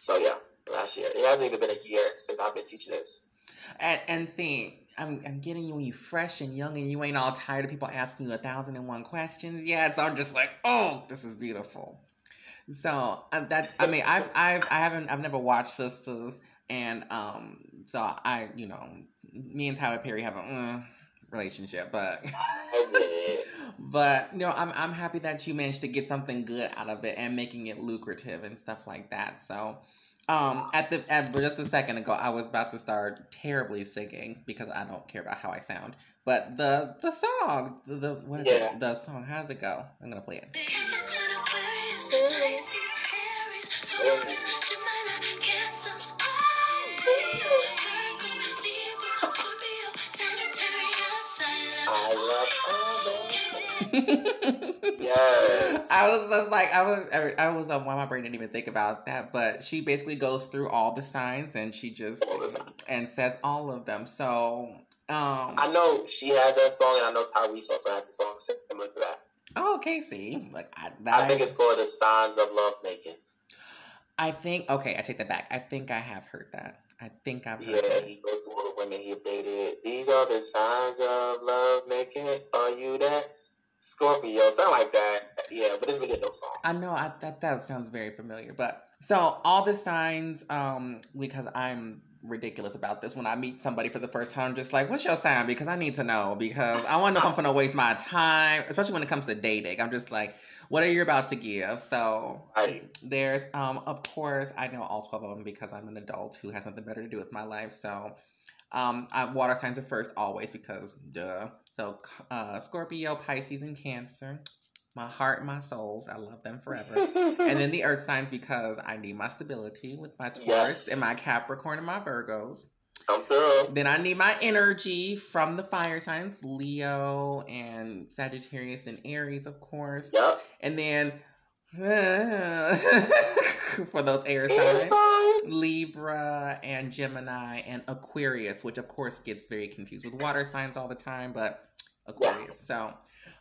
So, yeah, last year. It hasn't even been a year since I've been teaching this. And, and see, I'm, I'm getting you when you're fresh and young and you ain't all tired of people asking you a thousand and one questions yet. So I'm just like, oh, this is beautiful. So um, that's, I mean, I've, I've, I haven't, I've never watched Sisters. And um, so I, you know, me and Tyler Perry have a uh, relationship, but, But, you know, I'm I'm happy that you managed to get something good out of it and making it lucrative and stuff like that. So, um, at the at just a second ago, I was about to start terribly singing because I don't care about how I sound. But the the song, the, the what is yeah. it? The song, how does it go? I'm gonna play it. Yes. I was just like, I was, I was, uh, why my brain didn't even think about that, but she basically goes through all the signs and she just, and says all of them, so, um. I know she has that song, and I know Tyrese also has a song similar to that. Oh, okay, see, like, I, that, I think it's called The Signs of Love Making. I think, okay, I take that back, I think I have heard that. I think I've heard Yeah, that. He goes to all the women he dated. These are the signs of love making. Are you that? Scorpio, something like that. Yeah, but it's really a dope song. I know, I that that sounds very familiar. But so all the signs, um, because I'm ridiculous about this. When I meet somebody for the first time, I'm just like, what's your sign? Because I need to know, because I want to know if I'm gonna waste my time, especially when it comes to dating. I'm just like, what are you about to give? So right. there's, um, of course, I know all twelve of them because I'm an adult who has nothing better to do with my life. So, um, I, water signs are first always because, duh. So, uh, Scorpio, Pisces, and Cancer. My heart, my souls. I love them forever. And then the earth signs because I need my stability with my Taurus yes. and my Capricorn and my Virgos. I'm through. Then I need my energy from the fire signs, Leo and Sagittarius and Aries, of course. Yep. And then uh, for those air signs, Libra and Gemini and Aquarius, which of course gets very confused with water signs all the time, but Aquarius. Yeah. So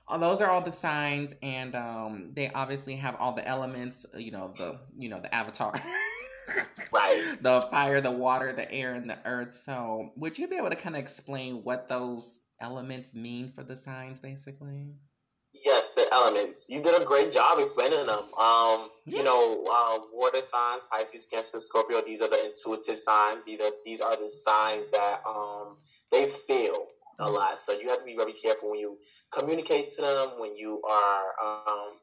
all those are all the signs, and um, they obviously have all the elements, you know, the you know the avatar. Right. The fire, the water, the air, and the earth. So would you be able to kind of explain what those elements mean for the signs, basically? Yes, the elements. You did a great job explaining them. Um, yeah. You know, uh, water signs, Pisces, Cancer, Scorpio, these are the intuitive signs. These are the signs that um, they feel a lot. So you have to be very careful when you communicate to them, when you are um,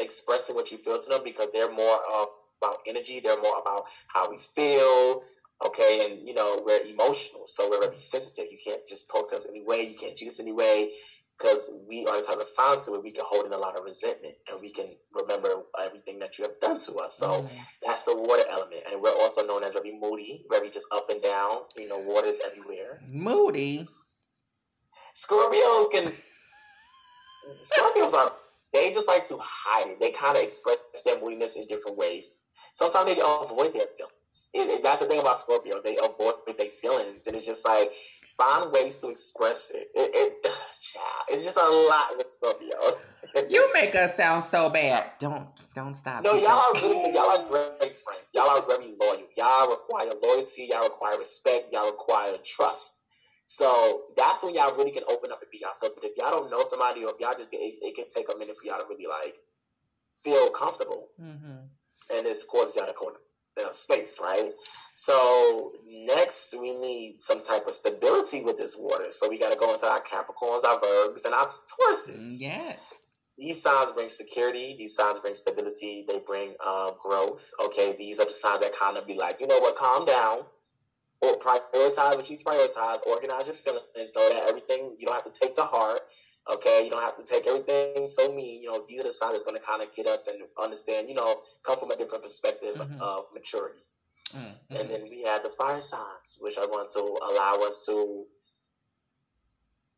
expressing what you feel to them, because they're more of about energy, they're more about how we feel, okay, and you know, we're emotional, so we're very sensitive. You can't just talk to us any way, you can't treat us any way, because we are the type of silence where we can hold in a lot of resentment, and we can remember everything that you have done to us. So mm. that's the water element, and we're also known as very moody, very just up and down, you know, water's everywhere. Moody? Scorpios can, Scorpios are, they just like to hide it. They kind of express their moodiness in different ways. Sometimes they avoid their feelings. It, it, that's the thing about Scorpio. They avoid their feelings. And it's just like, find ways to express it. It, it child, it's just a lot with Scorpios. You make us sound so bad. Don't, don't stop. No, y'all are, really, y'all are great friends. Y'all are very loyal. Y'all require loyalty. Y'all require respect. Y'all require trust. So that's when y'all really can open up and be yourself. But if y'all don't know somebody, or if y'all just get, it, it can take a minute for y'all to really like feel comfortable, mm-hmm. and it's caused y'all to go to space, right? So next we need some type of stability with this water. So we got to go into our Capricorns, our Virgs, and our Tauruses. Yeah. These signs bring security. These signs bring stability. They bring uh, growth. Okay, these are the signs that kind of be like, you know what, calm down. Or prioritize what you prioritize, organize your feelings, know that everything you don't have to take to heart, okay? You don't have to take everything so mean. You know, these are the signs that's going to kind of get us and understand, you know, come from a different perspective mm-hmm. of maturity. Mm-hmm. And then we have the fire signs, which are going to allow us to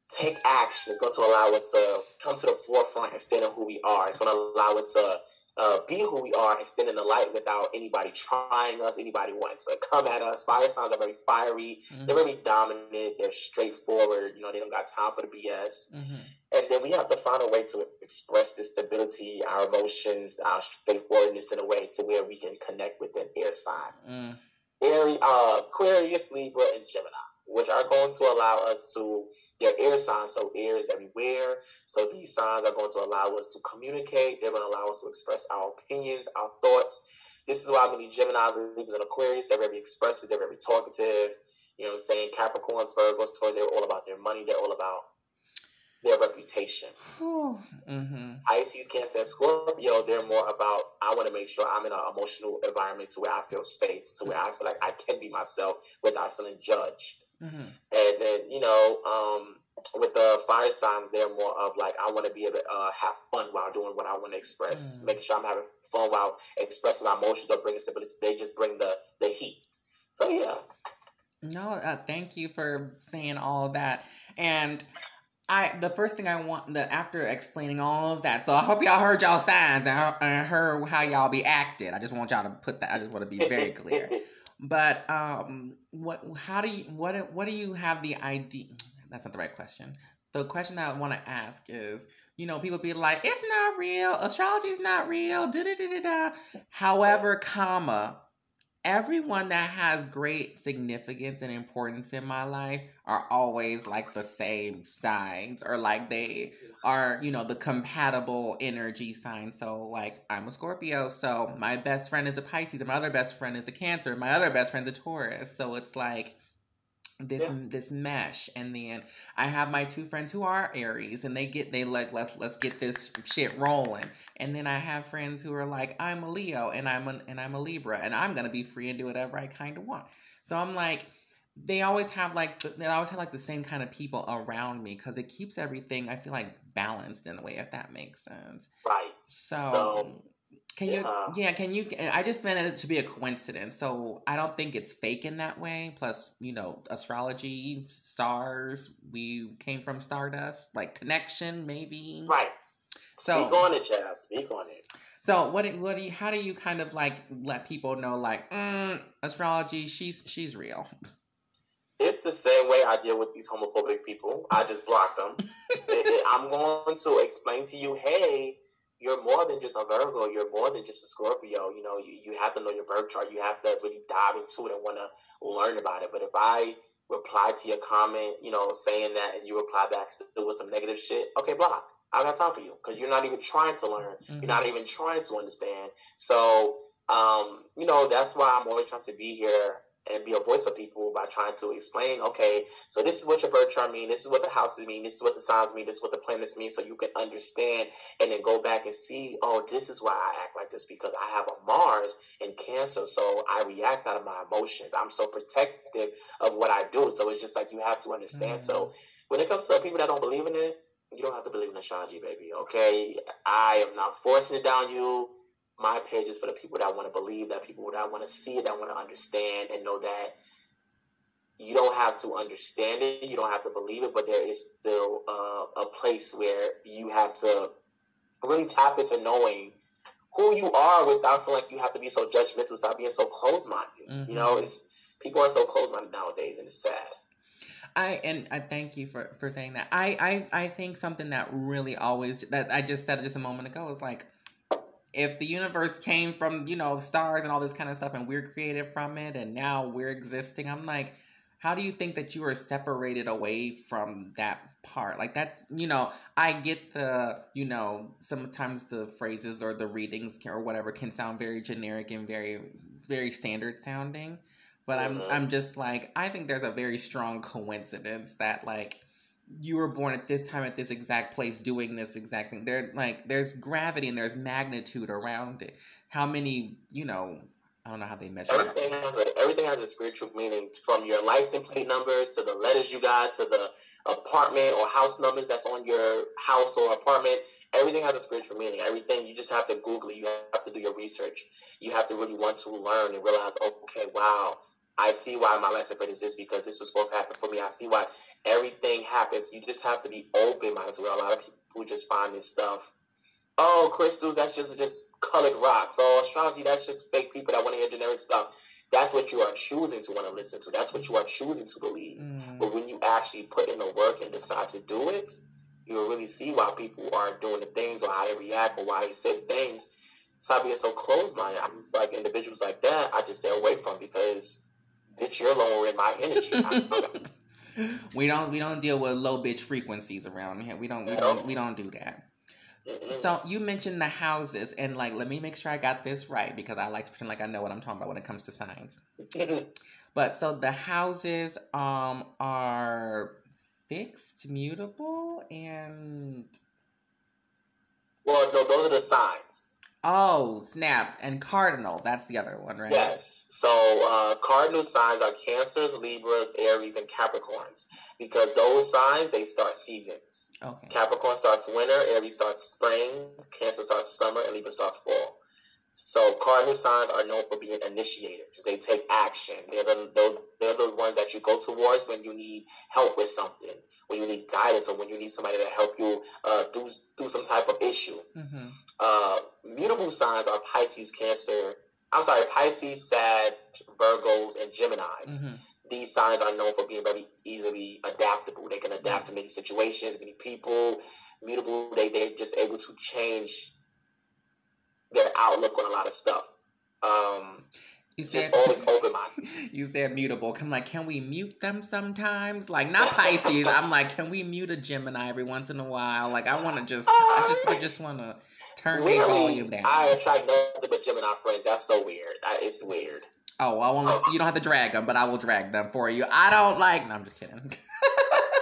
take action. It's going to allow us to come to the forefront and stand on who we are. It's going to allow us to Uh, be who we are and stand in the light without anybody trying us, anybody wanting to come at us. Fire signs are very fiery. Mm-hmm. They're very dominant. They're straightforward. You know, they don't got time for the B S. Mm-hmm. And then we have to find a way to express this stability, our emotions, our straightforwardness in a way to where we can connect with an air sign. Mm. Air, uh, Aquarius, Libra, and Gemini, which are going to allow us to, their air signs, so air is everywhere. So these signs are going to allow us to communicate. They're going to allow us to express our opinions, our thoughts. This is why many Geminis, Libras, and Aquarius, they're very expressive, they're very talkative. You know what I'm saying? Capricorns, Virgos, Taurus, they're all about their money. They're all about their reputation. Mm-hmm. Pisces, Cancer, and Scorpio, they're more about, I want to make sure I'm in an emotional environment to where I feel safe, to where I feel like I can be myself without feeling judged. Mm-hmm. And then, you know, um, with the fire signs, they're more of like, I want to be able to uh, have fun while doing what I want to express, mm-hmm. making sure I'm having fun while expressing my emotions or bringing stability. They just bring the, the heat. So, yeah. No, uh, thank you for saying all of that. And I, the first thing I want, the after explaining all of that, so I hope y'all heard y'all signs and, and heard how y'all be acted. I just want y'all to put that, I just want to be very clear. But um, what, how do you, what, what do you have the idea? That's not the right question. The question I want to ask is, you know, people be like, it's not real. Astrology is not real. Da da da da. However, comma, everyone that has great significance and importance in my life are always like the same signs, or like they are, you know, the compatible energy sign. So like I'm a Scorpio, so my best friend is a Pisces, and my other best friend is a Cancer, and my other best friend's a Taurus. So it's like this yeah. this mesh. And then I have my two friends who are Aries, and they get they like let's let's get this shit rolling. And then I have friends who are like, I'm a Leo and I'm a, and I'm a Libra, and I'm going to be free and do whatever I kind of want. So I'm like, they always have like, they always have like the same kind of people around me, because it keeps everything, I feel like, balanced in a way, if that makes sense. Right. So, so can yeah. you, yeah, can you, I just meant it to be a coincidence. So I don't think it's fake in that way. Plus, you know, astrology, stars, we came from stardust, like connection maybe. Right. So, speak on it, Chaz. Speak on it. So, what? What do you? How do you kind of like let people know, like, mm, astrology? She's she's real. It's the same way I deal with these homophobic people. I just block them. it, it, I'm going to explain to you, hey, you're more than just a Virgo. You're more than just a Scorpio. You know, you, you have to know your birth chart. You have to really dive into it and want to learn about it. But if I reply to your comment, you know, saying that, and you reply back still with some negative shit, okay, block. I don't have time for you, because you're not even trying to learn. Mm-hmm. You're not even trying to understand. So, um, you know, that's why I'm always trying to be here and be a voice for people by trying to explain, okay, so this is what your birth chart mean. This is what the houses mean. This is what the signs mean. This is what the planets mean, so you can understand and then go back and see, oh, this is why I act like this, because I have a Mars in Cancer, so I react out of my emotions. I'm so protective of what I do. So it's just like you have to understand. Mm-hmm. So when it comes to people that don't believe in it, you don't have to believe in astrology, baby, okay? I am not forcing it down you. My page is for the people that want to believe, that people that want to see it, that want to understand and know that you don't have to understand it, you don't have to believe it, but there is still uh, a place where you have to really tap into knowing who you are without feeling like you have to be so judgmental, stop being so closed-minded. Mm-hmm. You know, it's, people are so closed-minded nowadays, and it's sad. I and I thank you for, for saying that. I, I, I think something that really always, that I just said just a moment ago, is like, if the universe came from, you know, stars and all this kind of stuff, and we're created from it, and now we're existing, I'm like, how do you think that you are separated away from that part? Like, that's, you know, I get the, you know, sometimes the phrases or the readings can, or whatever can sound very generic and very, very standard sounding. But I'm mm-hmm. I'm just like, I think there's a very strong coincidence that, like, you were born at this time at this exact place doing this exact thing. There, like, there's gravity and there's magnitude around it. How many, you know, I don't know how they measure everything has a, everything has a spiritual meaning, from your license plate numbers to the letters you got to the apartment or house numbers that's on your house or apartment. Everything has a spiritual meaning. Everything, you just have to Google it. You have to do your research. You have to really want to learn and realize, okay, wow, I see why my lesson plan is this, because this was supposed to happen for me. I see why everything happens. You just have to be open-minded. A lot of people just find this stuff. Oh, crystals, that's just just colored rocks. Oh, astrology, that's just fake people that want to hear generic stuff. That's what you are choosing to want to listen to. That's what you are choosing to believe. Mm-hmm. But when you actually put in the work and decide to do it, you will really see why people are doing the things, or how they react, or why they say things. Stop being so closed-minded. I'm like, individuals like that, I just stay away from, because... bitch, you're lowering my energy. we don't we don't deal with low bitch frequencies around here. We don't we don't we don't do that. Mm-hmm. So you mentioned the houses, and like, let me make sure I got this right, because I like to pretend like I know what I'm talking about when it comes to signs. But so the houses um are fixed, mutable, and... Well, no, those are the signs. Oh, snap. And cardinal. That's the other one, right? Yes. So uh, cardinal signs are Cancers, Libras, Aries, and Capricorns. Because those signs, they start seasons. Okay. Capricorn starts winter, Aries starts spring, Cancer starts summer, and Libra starts fall. So cardinal signs are known for being initiators. They take action. They're the, they're the ones that you go towards when you need help with something, when you need guidance, or when you need somebody to help you uh, through, through some type of issue. Mm-hmm. Uh, mutable signs are Pisces, Cancer, I'm sorry, Pisces, Sad, Virgos, and Geminis. Mm-hmm. These signs are known for being very easily adaptable. They can adapt to many situations, many people. Mutable, they, they're just able to change their outlook on a lot of stuff. Um, you said, just always open-minded. You said mutable. I'm like, can we mute them sometimes? Like, not Pisces. I'm like, can we mute a Gemini every once in a while? Like, I want to just, uh, I just, I just want to turn really, the volume down. I attract nothing but Gemini friends. That's so weird. I, it's weird. Oh, I won't. You don't have to drag them, but I will drag them for you. I don't like. No, I'm just kidding.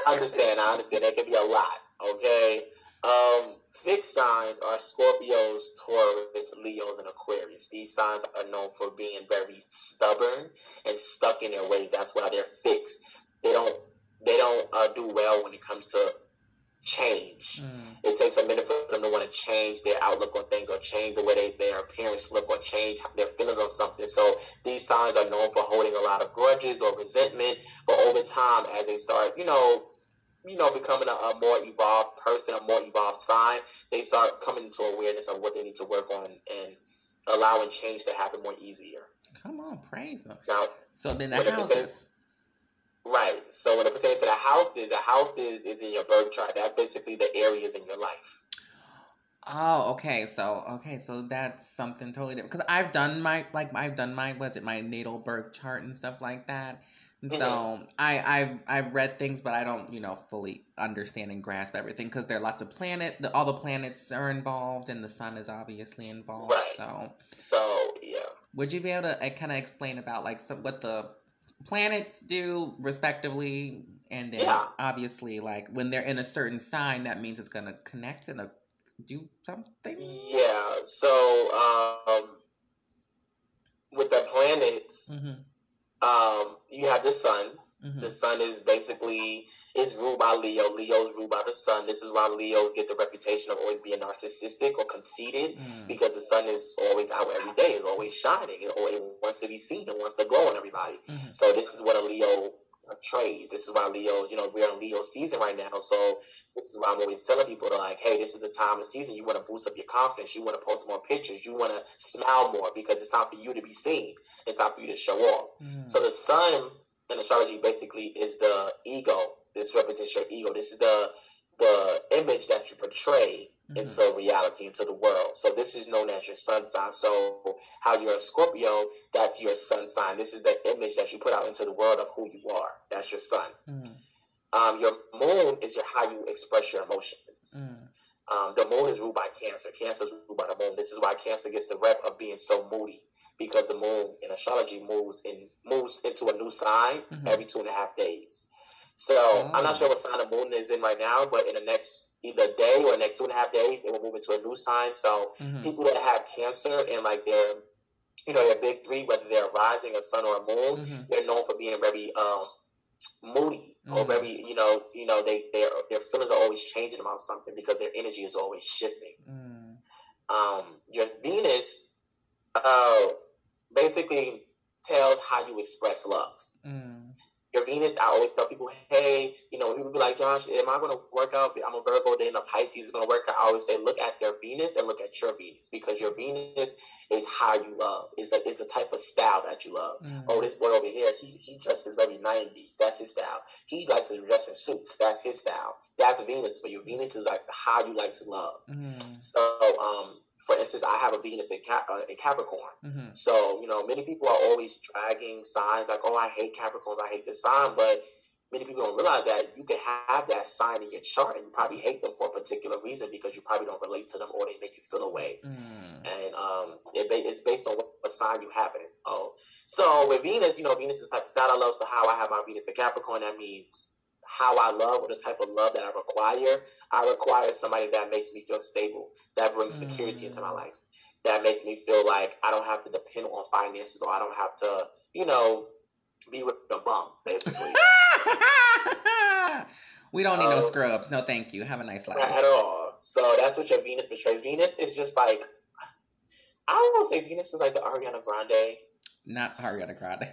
I understand. I understand. That can be a lot. Okay. Um, fixed signs are Scorpios, Taurus, Leos, and Aquarius. These signs are known for being very stubborn and stuck in their ways. That's why they're fixed. They don't they don't uh, do well when it comes to change. Mm. It takes a minute for them to want to change their outlook on things, or change the way they, their appearance look, or change their feelings on something. So these signs are known for holding a lot of grudges or resentment. But over time, as they start, you know, you know, becoming a, a more evolved person, a more evolved sign, they start coming into awareness of what they need to work on and allowing change to happen more easier. Come on, praise them. Now, so then the houses. Pertains, right. So when it pertains to the houses, the houses is in your birth chart. That's basically the areas in your life. Oh, okay. So, okay. So that's something totally different. Because I've done my, like, I've done my, what's it, my natal birth chart and stuff like that. So mm-hmm. I, I've I've read things, but I don't, you know, fully understand and grasp everything, because there are lots of planets. The, all the planets are involved, and the sun is obviously involved. Right. So, so yeah. Would you be able to uh, kind of explain about like some, what the planets do respectively, and then yeah. obviously like when they're in a certain sign, that means it's going to connect and uh, do something? Yeah. So um, with the planets. Mm-hmm. Um, you have the sun. Mm-hmm. The sun is basically, it's ruled by Leo. Leo is ruled by the sun. This is why Leos get the reputation of always being narcissistic or conceited, mm. because the sun is always out every day. It's always shining. It always wants to be seen. It wants to glow on everybody. Mm-hmm. So this is what a Leo portrays. This is why Leo, you know, we're in Leo season right now. So this is why I'm always telling people, like, hey, this is the time of season. You want to boost up your confidence. You want to post more pictures. You want to smile more, because it's time for you to be seen. It's time for you to show off. Mm-hmm. So the sun in astrology basically is the ego. This represents your ego. This is the the image that you portray mm-hmm. into reality, into the world. So this is known as your sun sign. So how you're a Scorpio, that's your sun sign. This is the image that you put out into the world of who you are. That's your sun. Mm-hmm. Um, your moon is your how you express your emotions. Mm-hmm. Um, the moon is ruled by Cancer. Cancer is ruled by the moon. This is why Cancer gets the rep of being so moody, because the moon in astrology moves in moves into a new sign mm-hmm. every two and a half days. So oh. I'm not sure what sign the moon is in right now, but in the next either day or the next two and a half days, it will move into a new sign. So mm-hmm. people that have Cancer and like their, you know, their big three, whether they're rising, a sun, or a moon, mm-hmm. they're known for being very um, moody mm-hmm. or very, you know, you know, they their their feelings are always changing about something, because their energy is always shifting. Mm-hmm. Um, your Venus, uh, basically tells how you express love. Mm-hmm. Your Venus, I always tell people, hey, you know, people be like, Josh, am I going to work out? I'm a Virgo, then a Pisces is going to work out. I always say, look at their Venus and look at your Venus, because your Venus is how you love. It's the, it's the type of style that you love. Mm. Oh, this boy over here, he, he dresses very nineties. That's his style. He likes to dress in suits. That's his style. That's Venus, but your Venus is like how you like to love. Mm. So, um... for instance, I have a Venus in, Cap- uh, in Capricorn. Mm-hmm. So, you know, many people are always dragging signs like, oh, I hate Capricorns, I hate this sign. But many people don't realize that you can have that sign in your chart and you probably hate them for a particular reason, because you probably don't relate to them, or they make you feel away. Mm-hmm. And um, it, it's based on what, what sign you have in it. Oh. So with Venus, you know, Venus is the type of style I love. So how I have my Venus in Capricorn, that means how I love or the type of love that I require. I require somebody that makes me feel stable, that brings security mm. into my life, that makes me feel like I don't have to depend on finances, or I don't have to, you know, be with a bum, basically. We don't need um, no scrubs. No, thank you. Have a nice life. Not at all. So that's what your Venus betrays. Venus is just like, I don't want to say Venus is like the Ariana Grande. Not Ariana Grande.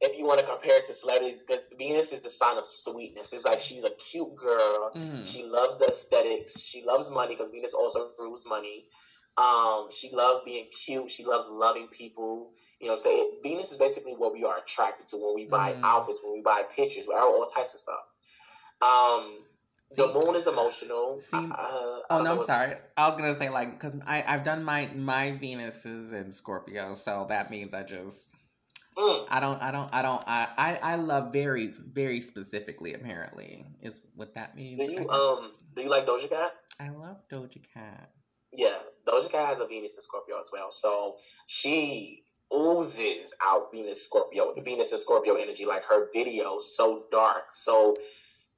If you want to compare it to celebrities, because Venus is the sign of sweetness. It's like she's a cute girl. Mm. She loves the aesthetics. She loves money, because Venus also rules money. Um, she loves being cute. She loves loving people. You know what I'm saying? Venus is basically what we are attracted to when we buy mm. outfits, when we buy pictures, all types of stuff. Um, see, the moon is emotional. See, uh, oh no, I'm sorry. That. I was gonna say like because I I've done my my Venus is in Scorpio, so that means I just mm. I don't I don't I don't I, I I love very very specifically. Apparently, is what that means. Do you um do you like Doja Cat? I love Doja Cat. Yeah, Doja Cat has a Venus in Scorpio as well, so she oozes out Venus Scorpio, the Venus in Scorpio energy. Like her videos, so dark, so.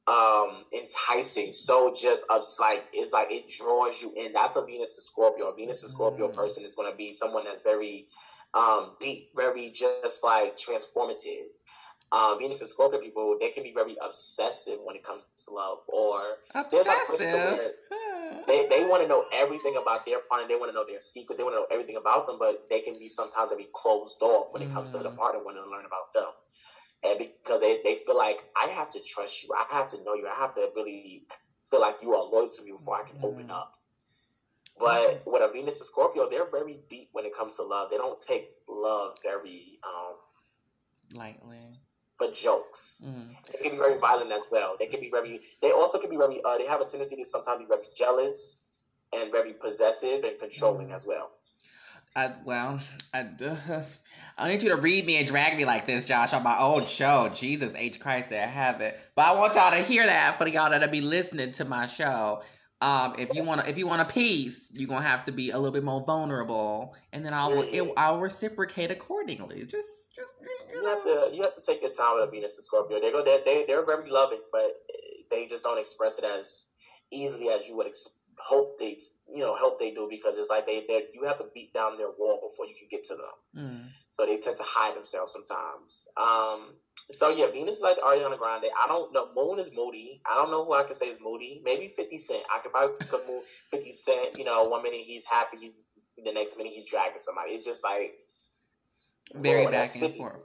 um enticing, so just ups, like it's like it draws you in. That's a Venus to Scorpio. A Venus to Scorpio mm. person is going to be someone that's very um deep, very just like transformative. um Venus to Scorpio people, they can be very obsessive when it comes to love, or obsessive. There's like person where they, they want to know everything about their partner. They want to know their secrets. They want to know everything about them, but they can be sometimes they be closed off when it comes mm. to the partner wanting to learn about them. And because they, they feel like, I have to trust you. I have to know you. I have to really feel like you are loyal to me before I can mm. open up. But with a Venus and Scorpio, they're very deep when it comes to love. They don't take love very um, lightly. For jokes. Mm. They can be very violent as well. They can be very, they also can be very, uh, they have a tendency to sometimes be very jealous and very possessive and controlling mm. as well. I, well, I, uh, I need you to read me and drag me like this, Josh, on my old show. Jesus H. Christ, I have it. But I want y'all to hear that for y'all that be listening to my show. Um, if you want, if you want a piece, you're gonna have to be a little bit more vulnerable, and then I'll yeah. it, I'll reciprocate accordingly. Just, just you, know. you have to you have to take your time with a Venus and Scorpio. They go, they they they're very loving, but they just don't express it as easily as you would expect. Hope they, you know, hope they do, because it's like they, they, you have to beat down their wall before you can get to them. Mm. So they tend to hide themselves sometimes. Um, so yeah, Venus is like Ariana Grande. I don't know. Moon is moody. I don't know who I could say is moody. Maybe fifty Cent. I could probably could move fifty Cent. You know, one minute he's happy, he's the next minute he's dragging somebody. It's just like very back and forth.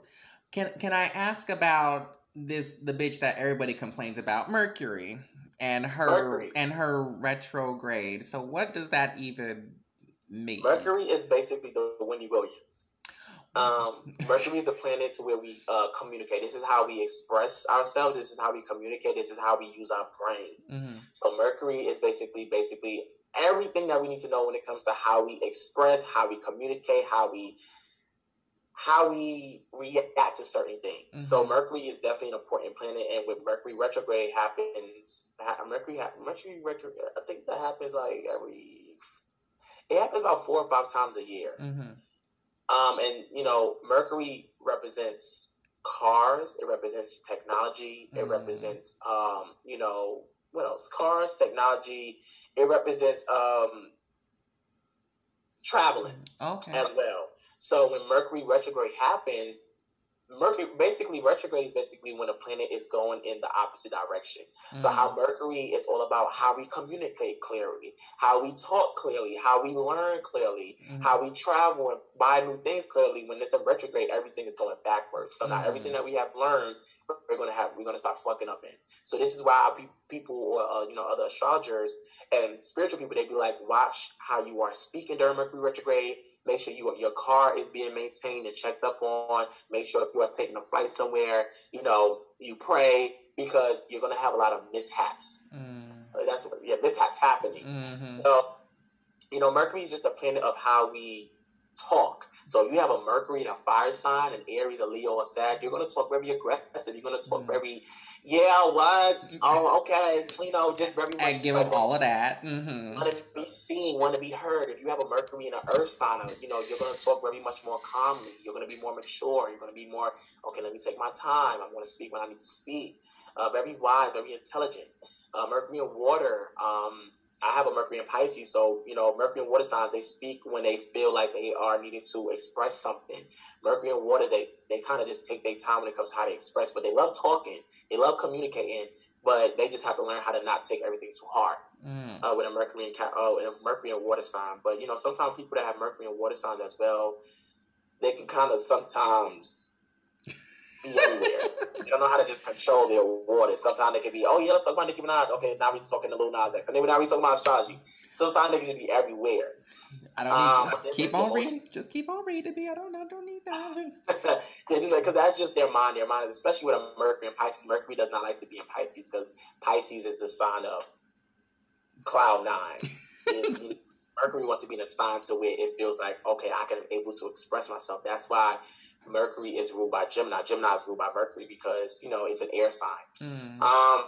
Can can I ask about this? The bitch that everybody complains about, Mercury. And her Mercury. and her retrograde. So what does that even mean? Mercury is basically the Wendy Williams. Um, Mercury is the planet to where we uh, communicate. This is how we express ourselves. This is how we communicate. This is how we use our brain. Mm-hmm. So Mercury is basically basically everything that we need to know when it comes to how we express, how we communicate, how we how we react to certain things. Mm-hmm. So Mercury is definitely an important planet, and with Mercury retrograde happens, Mercury, Mercury retrograde, I think that happens like every, it happens about four or five times a year. Mm-hmm. Um, and, you know, Mercury represents cars, it represents technology, mm-hmm. it represents, um, you know, what else? Cars, technology, it represents um, traveling okay. as well. So when Mercury retrograde happens, Mercury basically retrograde is basically when a planet is going in the opposite direction. Mm-hmm. So how Mercury is all about how we communicate clearly, how we talk clearly, how we learn clearly, mm-hmm. how we travel and buy new things clearly. When it's in retrograde, everything is going backwards. So mm-hmm. now everything that we have learned, we're gonna have we're gonna start fucking up in. So this is why pe- people or uh, you know other astrologers and spiritual people, they be like, watch how you are speaking during Mercury retrograde. Make sure you, your car is being maintained and checked up on. Make sure if you are taking a flight somewhere, you know, you pray, because you're going to have a lot of mishaps. Mm. That's what, yeah, mishaps happening. Mm-hmm. So, you know, Mercury is just a planet of how we talk. So if you have a Mercury and a fire sign, an Aries, a Leo, or Sag, you're going to talk very aggressive. You're going to talk very, yeah, what? Oh, okay. You know, just very much. I give up all of that. Mm-hmm. Want to be seen, want to be heard. If you have a Mercury and an Earth sign, you know, you're going to talk very much more calmly. You're going to be more mature. You're going to be more, okay, let me take my time. I'm going to speak when I need to speak. Uh, very wise, very intelligent. Uh, Mercury and water, um, I have a Mercury in Pisces, so, you know, Mercury and water signs, they speak when they feel like they are needing to express something. Mercury and water, they, they kind of just take their time when it comes to how they express, but they love talking. They love communicating, but they just have to learn how to not take everything too hard mm. uh, with a Mercury and, uh, with a Mercury and water sign. But, you know, sometimes people that have Mercury and water signs as well, they can kind of sometimes be anywhere. They don't know how to just control their water. Sometimes they can be, oh yeah, let's talk about Nicki Minaj. Okay, now we're talking to Lil Nas X. And then now we're talking about astrology. Sometimes they can just be everywhere. I don't need um, to keep on reading. Just keep on reading, B. I don't know. Don't need that. Because that's just their mind. Their mind, especially with a Mercury in Pisces. Mercury does not like to be in Pisces because Pisces is the sign of cloud nine. And Mercury wants to be in a sign to where it feels like, okay, I can be able to express myself. That's why Mercury is ruled by Gemini. Gemini is ruled by Mercury because, you know, it's an air sign. Mm. Um,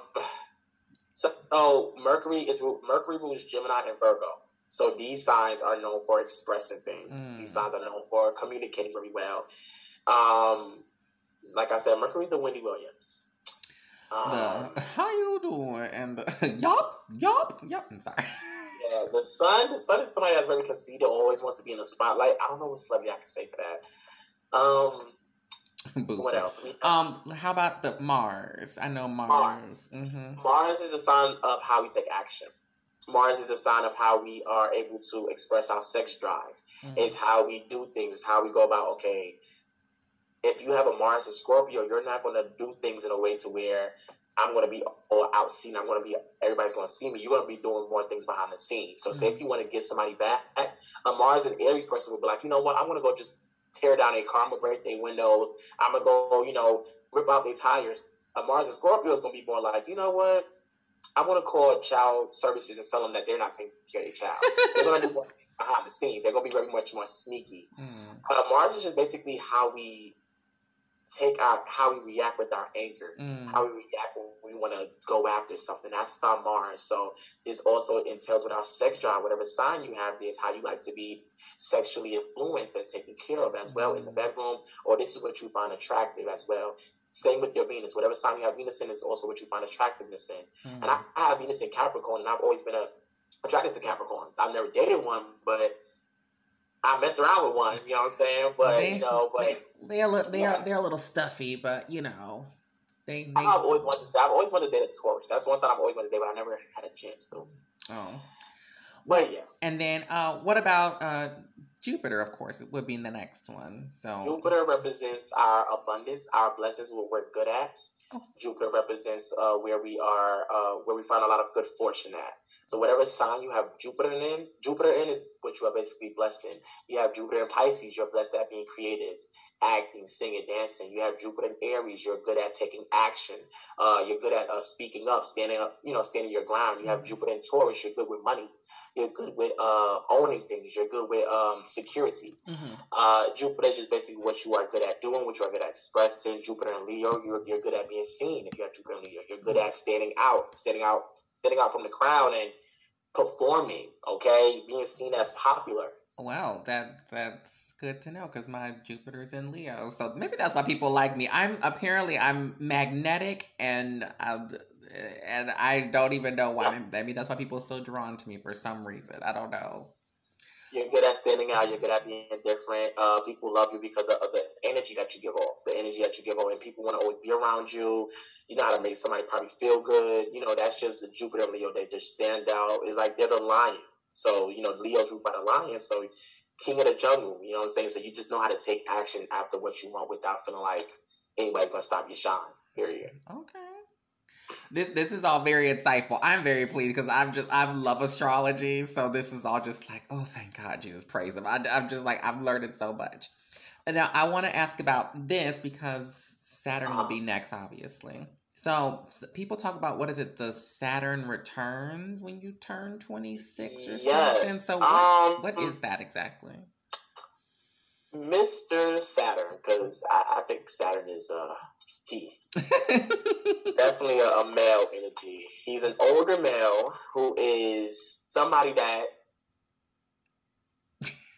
so oh, Mercury is Mercury rules Gemini and Virgo. So these signs are known for expressing things. Mm. These signs are known for communicating very well. Um, like I said, Mercury is the Wendy Williams. Um, the, how you doing? And the, yup, yup, yup. I'm sorry. Yeah, the sun. The sun is somebody that's very conceited, always wants to be in the spotlight. I don't know what celebrity I can say for that. Um, Boosie. What else? Um, how about the Mars? I know Mars. Mars. Mm-hmm. Mars is a sign of how we take action. Mars is a sign of how we are able to express our sex drive. Mm-hmm. It's how we do things. It's how we go about, okay, if you have a Mars in Scorpio, you're not going to do things in a way to where I'm going to be all out seen. I'm going to be, everybody's going to see me. You're going to be doing more things behind the scenes. So mm-hmm. say if you want to get somebody back, a Mars and Aries person will be like, you know what? I'm going to go just tear down their car, I'm gonna break their windows, I'm gonna go, you know, rip out their tires. A Mars and Scorpio is gonna be more like, you know what? I'm gonna call child services and tell them that they're not taking care of their child. They're gonna do more behind the scenes. They're gonna be very much more sneaky. Mm. Uh, Mars is just basically how we take our, how we react with our anger, mm. how we react when we want to go after something. That's our Mars. So this also entails with our sex drive, whatever sign you have, there's how you like to be sexually influenced and taken care of as well in the bedroom, or this is what you find attractive as well. Same with your Venus. Whatever sign you have Venus in is also what you find attractiveness in. Mm. And I, I have Venus in Capricorn, and I've always been a, attracted to Capricorns. I've never dated one, but I mess around with one, you know what I'm saying? But, they, you know, but... They're, they're, yeah. they're a little stuffy, but, you know, they... they... I've always wanted to say, I've always wanted to date a Taurus. That's one sign I've always wanted to date, but I never had a chance to. Oh. But, yeah. And then, uh, what about uh, Jupiter, of course, would be in the next one, so... Jupiter represents our abundance, our blessings, what we're good at. Oh. Jupiter represents uh, where we are, uh, where we find a lot of good fortune at. So whatever sign you have Jupiter in, Jupiter in is what you are basically blessed in. You have Jupiter in Pisces, you're blessed at being creative, acting, singing, dancing. You have Jupiter in Aries, you're good at taking action. Uh, you're good at uh, speaking up, standing up, you know, standing your ground. You have Jupiter in Taurus, you're good with money. You're good with uh, owning things. You're good with um, security. Mm-hmm. Uh, Jupiter is just basically what you are good at doing, what you are good at expressing. Jupiter in Leo, you're, you're good at being seen. If you have Jupiter in Leo, you're good at standing out, standing out, standing out from the crowd and performing, okay, being seen as popular. Wow, that that's good to know because my Jupiter's in Leo, so maybe that's why people like me. I'm apparently I'm magnetic, and I, and I don't even know why. Yeah. I mean, that's why people are so drawn to me for some reason. I don't know. You're good at standing out. You're good at being different. Uh, people love you because of, of the energy that you give off, the energy that you give off, and people want to always be around you. You know how to make somebody probably feel good. You know, that's just the Jupiter Leo. They just stand out. It's like they're the lion. So, you know, Leo's ruled by the lion, so king of the jungle. You know what I'm saying? So you just know how to take action after what you want without feeling like anybody's going to stop your shine, period. Okay. This this is all very insightful. I'm very pleased because I'm just I love astrology, so this is all just like, oh, thank God, Jesus, praise him. I, I'm just like I'm learning so much. And now I want to ask about this because Saturn will be next, obviously. So, so people talk about what is it? The Saturn returns when you turn twenty-six or yes. something. So what, um, what is that exactly? Mister Saturn, because I, I think Saturn is uh, he. Definitely a, a male energy. He's an older male who is somebody that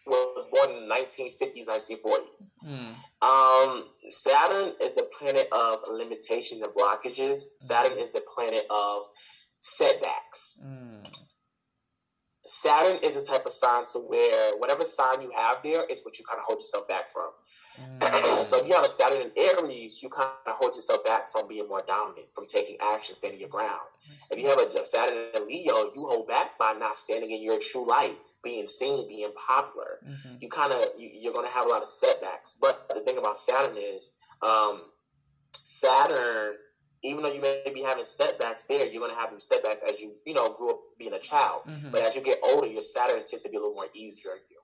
was born in the nineteen fifties, nineteen forties. Mm. Um, Saturn is the planet of limitations and blockages. Saturn is the planet of setbacks. Mm. Saturn is a type of sign to where whatever sign you have there is what you kind of hold yourself back from. Mm. So if you have a Saturn in Aries, you kind of hold yourself back from being more dominant, from taking action, standing your ground. If you have a Saturn in Leo, you hold back by not standing in your true light, being seen, being popular. Mm-hmm. You kind of, you, you're going to have a lot of setbacks. But the thing about Saturn is, um, Saturn, even though you may be having setbacks there, you're going to have them setbacks as you, you know, grew up being a child. Mm-hmm. But as you get older, your Saturn tends to be a little more easier on you.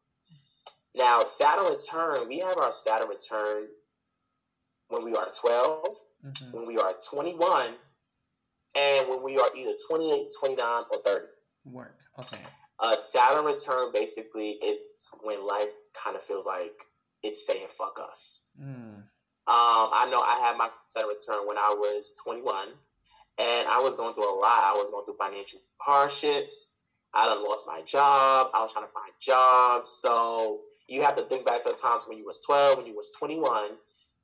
Now, Saturn return, we have our Saturn return when we are twelve, mm-hmm. when we are twenty-one, and when we are either twenty-eight, twenty-nine, or thirty. Work, okay. Uh, Saturn return basically is when life kind of feels like it's saying fuck us. Mm. Um, I know I had my Saturn return when I was twenty-one, and I was going through a lot. I was going through financial hardships. I done lost my job. I was trying to find jobs. So you have to think back to the times when you was twelve, when you was twenty-one,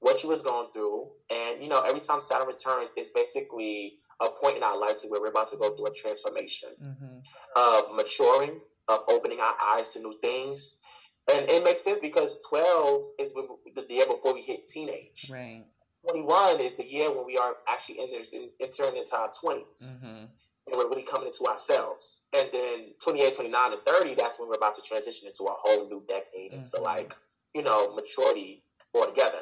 what you was going through. And, you know, every time Saturn returns, it's basically a point in our life to where we're about to go through a transformation mm-hmm. of maturing, of opening our eyes to new things. And it makes sense because twelve is when, the year before we hit teenage. Right. twenty-one is the year when we are actually entering, entering into our twenties. Mm-hmm. And we're really coming into ourselves. And then twenty-eight, twenty-nine, and thirty, that's when we're about to transition into a whole new decade mm-hmm. into, like, you know, maturity altogether.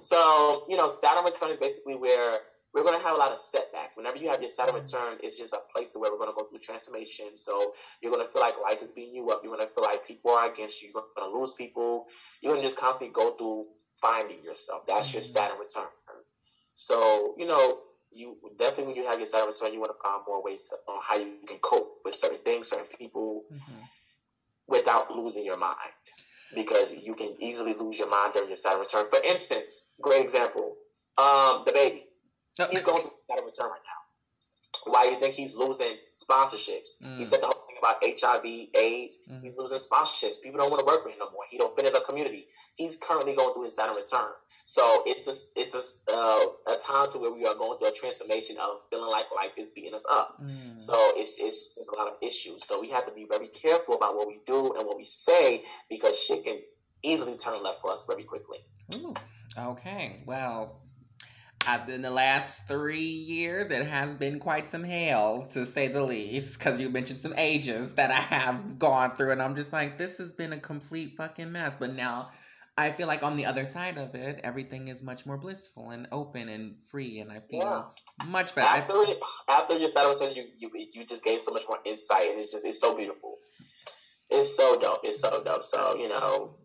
So, you know, Saturn return is basically where we're going to have a lot of setbacks. Whenever you have your Saturn return, it's just a place to where we're going to go through transformation. So you're going to feel like life is beating you up. You're going to feel like people are against you. You're going to lose people. You're going to just constantly go through finding yourself. That's your Saturn return. So, you know, you definitely when you have your Saturn return, you want to find more ways to, on how you can cope with certain things, certain people, mm-hmm. without losing your mind. Because you can easily lose your mind during your Saturn return. For instance, great example, um, DaBaby. He's going through a return right now. Why do you think he's losing sponsorships? Mm. He said the whole thing about H I V, AIDS. Mm. He's losing sponsorships. People don't want to work with him no more. He don't fit in the community. He's currently going through his Saturn return. So it's a, it's a, uh, a time to where we are going through a transformation of feeling like life is beating us up. Mm. So it's, it's, it's a lot of issues. So we have to be very careful about what we do and what we say because shit can easily turn left for us very quickly. Ooh. Okay. Well, I've, in the last three years, it has been quite some hell, to say the least, because you mentioned some ages that I have gone through, and I'm just like, this has been a complete fucking mess. But now, I feel like on the other side of it, everything is much more blissful and open and free, and I feel yeah. much better. After, I, after your Saturn return, you, you you just gain so much more insight, and it's just, it's so beautiful. It's so dope. It's so dope. So, you know,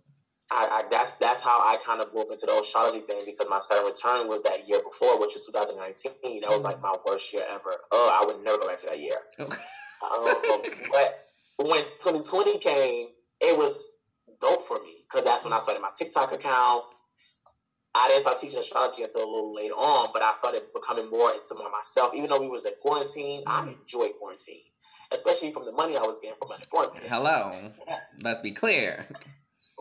I, I, that's that's how I kind of broke into the astrology thing because my Saturn return was that year before, which was two thousand nineteen. That was like my worst year ever. Oh, I would never go back to that year. Okay. Um, but when twenty twenty came, it was dope for me because that's when I started my TikTok account. I didn't start teaching astrology until a little later on, but I started becoming more into myself. Even though we was in quarantine, I enjoyed quarantine, especially from the money I was getting from unemployment. Hello. Yeah. Let's be clear.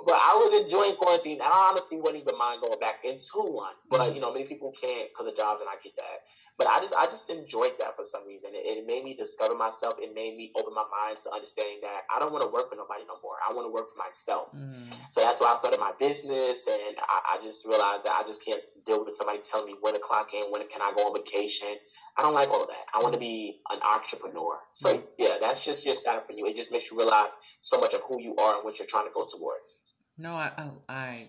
But I was enjoying quarantine, and I honestly wouldn't even mind going back into one. But, you know, many people can't because of jobs, and I get that. But I just I just enjoyed that for some reason. It, it made me discover myself. It made me open my mind to understanding that I don't want to work for nobody no more. I want to work for myself. Mm. So that's why I started my business, and I, I just realized that I just can't deal with somebody telling me when the clock in, when can I go on vacation. I don't like all of that. I want to be an entrepreneur. So, yeah, that's just your Saturn for you. It just makes you realize so much of who you are and what you're trying to go towards. No, I, I I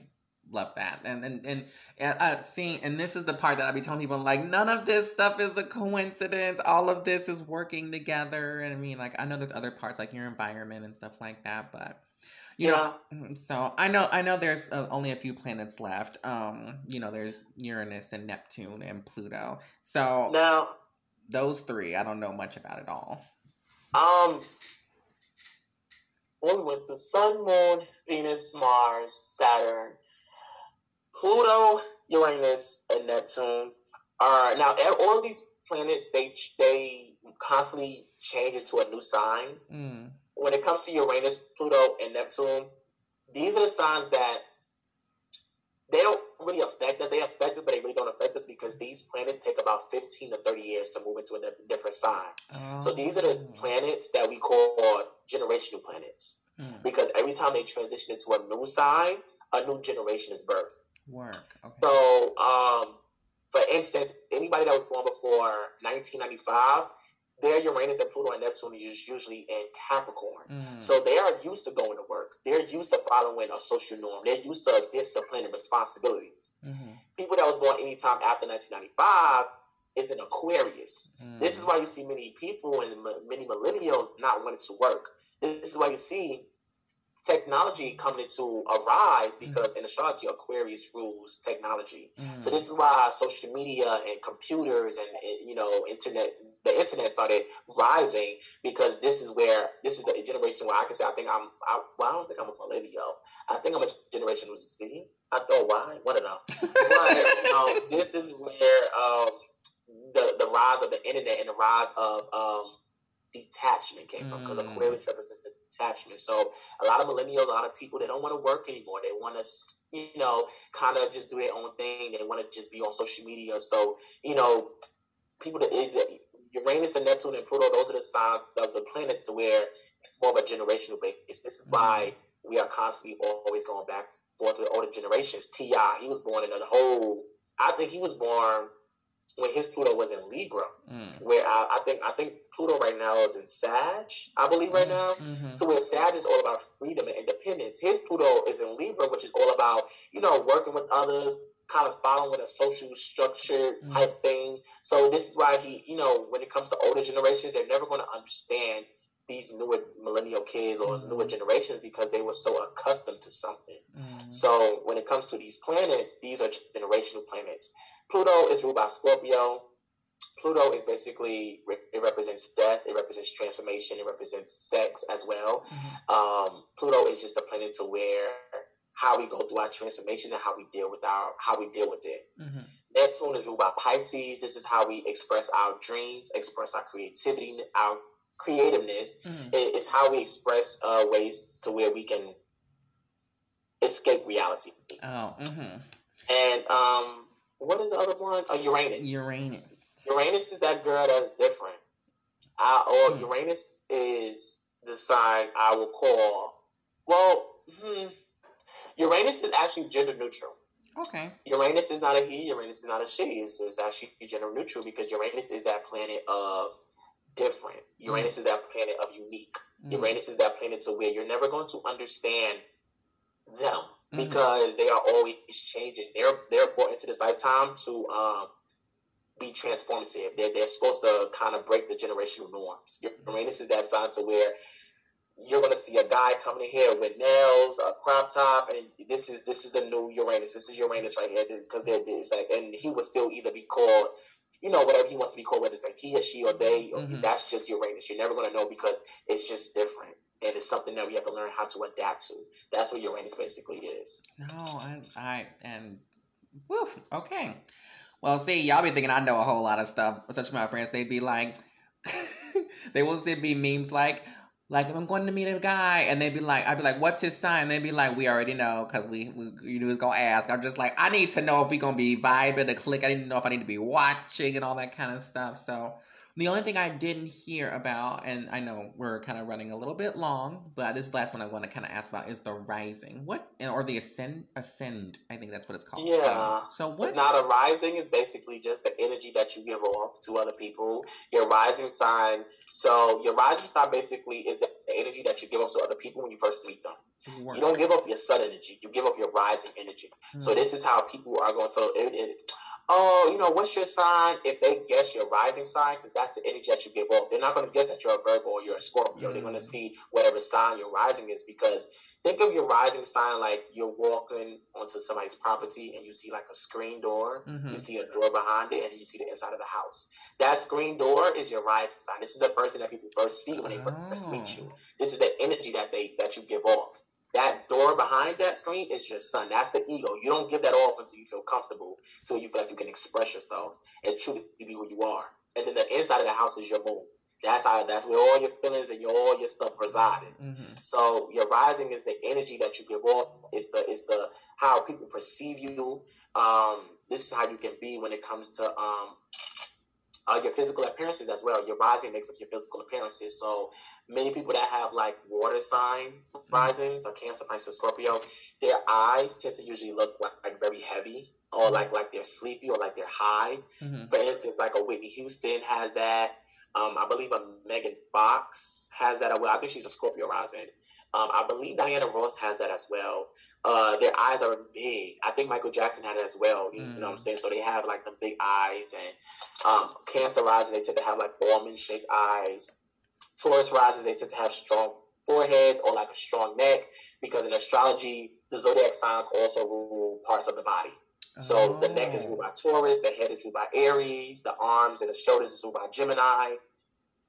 love that, and and and uh, seeing, and this is the part that I be telling people, like, none of this stuff is a coincidence. All of this is working together, and I mean, like, I know there's other parts like your environment and stuff like that, but you yeah. know, so I know I know there's uh, only a few planets left. Um, you know, there's Uranus and Neptune and Pluto. So now those three, I don't know much about at all. Um. one with the sun, moon, Venus, Mars, Saturn, Pluto, Uranus, and Neptune. Are now all of these planets, they they constantly change into a new sign. Mm. When it comes to Uranus, Pluto, and Neptune, these are the signs that they don't really affect us. They affect us, but they really don't affect us because these planets take about fifteen to thirty years to move into a different sign. Oh. So these are the planets that we call generational planets mm. because every time they transition into a new sign, a new generation is birthed. Work. Okay. So, um, for instance, anybody that was born before nineteen ninety-five, their Uranus and Pluto and Neptune is usually in Capricorn. Mm. So they are used to going to work. They're used to following a social norm. They're used to discipline and responsibilities. Mm-hmm. People that was born anytime after nineteen ninety-five is an Aquarius. Mm. This is why you see many people and many millennials not wanting to work. This is why you see technology coming into a rise because mm-hmm. in astrology, Aquarius rules technology. Mm-hmm. So this is why social media and computers and, and you know internet, the internet started rising because this is where this is the generation where I can say I think I'm. I, well, I don't think I'm a millennial. I think I'm a generation Z. I thought why one of them. But you know, this is where um, the the rise of the internet and the rise of um, detachment came from because mm. Aquarius represents detachment. So a lot of millennials, a lot of people, they don't want to work anymore. They want to, you know, kind of just do their own thing. They want to just be on social media. So, you know, people that is Uranus and Neptune and Pluto, those are the signs of the planets to where it's more of a generational basis. This is mm. why we are constantly always going back and forth with older generations. T I, he was born in a whole, I think he was born when his Pluto was in Libra, mm. where I, I think I think Pluto right now is in Sag, I believe right now. Mm-hmm. So where Sag is all about freedom and independence, his Pluto is in Libra, which is all about, you know, working with others, kind of following a social structure mm. type thing. So this is why he, you know, when it comes to older generations, they're never going to understand these newer millennial kids or mm. newer generations because they were so accustomed to something. Mm. So when it comes to these planets, these are generational planets. Pluto is ruled by Scorpio. Pluto is basically, it represents death, it represents transformation, it represents sex as well. Mm. Um, Pluto is just a planet to where how we go through our transformation and how we deal with our, how we deal with it. Mm-hmm. Neptune is ruled by Pisces. This is how we express our dreams, express our creativity, our creativeness mm-hmm. is how we express uh, ways to where we can escape reality. Oh, mm-hmm. And um, what is the other one? Oh, Uranus. Uranus. Uranus is that girl that's different. I, or mm-hmm. Uranus is the sign I will call. Well, hmm, Uranus is actually gender neutral. Okay. Uranus is not a he. Uranus is not a she. It's, it's actually gender neutral because Uranus is that planet of different. Uranus mm. is that planet of unique. Mm. Uranus is that planet to where you're never going to understand them mm. because they are always changing. They're they're brought into this lifetime to um, be transformative. They're, they're supposed to kind of break the generational norms. Uranus is that sign to where you're going to see a guy coming in here with nails, a crop top, and this is this is the new Uranus. This is Uranus right here because there is like, and he would still either be called, you know, whatever he wants to be called, whether it's like he or she or they, or mm-hmm. that's just Uranus. You're never going to know because it's just different. And it's something that we have to learn how to adapt to. That's what Uranus basically is. No, I, I and, woof, okay. Well, see, y'all be thinking I know a whole lot of stuff. Such my friends, they'd be like, they will send me memes like, like, I'm going to meet a guy, and they'd be like, I'd be like, what's his sign? And they'd be like, we already know, because we, we, you knew he was going to ask. I'm just like, I need to know if we're going to be vibing, the click. I didn't know if I need to be watching and all that kind of stuff. So the only thing I didn't hear about, and I know we're kind of running a little bit long, but this last one I want to kind of ask about is the rising. What, or the ascend, ascend, I think that's what it's called. Yeah. So, so what? Now, the rising is basically just the energy that you give off to other people. Your rising sign. So your rising sign basically is the energy that you give up to other people when you first meet them. Work. You don't give up your sun energy. You give up your rising energy. Mm. So this is how people are going to, it, it, oh, you know, what's your sign? If they guess your rising sign, because that's the energy that you give off. They're not going to guess that you're a Virgo or you're a Scorpio. Mm. They're going to see whatever sign your rising is, because think of your rising sign like you're walking onto somebody's property and you see like a screen door. Mm-hmm. You see a door behind it and you see the inside of the house. That screen door is your rising sign. This is the person that people first see when they oh. first meet you. This is the energy that they that you give off. That door behind that screen is your sun. That's the ego. You don't give that off until you feel comfortable, until you feel like you can express yourself and truly be who you are. And then the inside of the house is your moon. That's how. That's where all your feelings and your, all your stuff resided. Mm-hmm. So your rising is the energy that you give off. It's the it's the how people perceive you. Um, this is how you can be when it comes to um, uh, your physical appearances as well. Your rising makes up your physical appearances. So many people that have like water sign mm-hmm. risings or Cancer, Pisces, Scorpio, their eyes tend to usually look like, like very heavy. Or like like they're sleepy or like they're high. Mm-hmm. For instance, like a Whitney Houston has that. Um, I believe a Megan Fox has that. I think she's a Scorpio rising. Um, I believe Diana Ross has that as well. Uh, their eyes are big. I think Michael Jackson had it as well. You, mm. you know what I'm saying? So they have like the big eyes, and um, Cancer rising, they tend to have like almond shaped eyes. Taurus rising, they tend to have strong foreheads or like a strong neck, because in astrology, the zodiac signs also rule parts of the body. So oh. the neck is ruled by Taurus, the head is ruled by Aries, the arms and the shoulders is ruled by Gemini,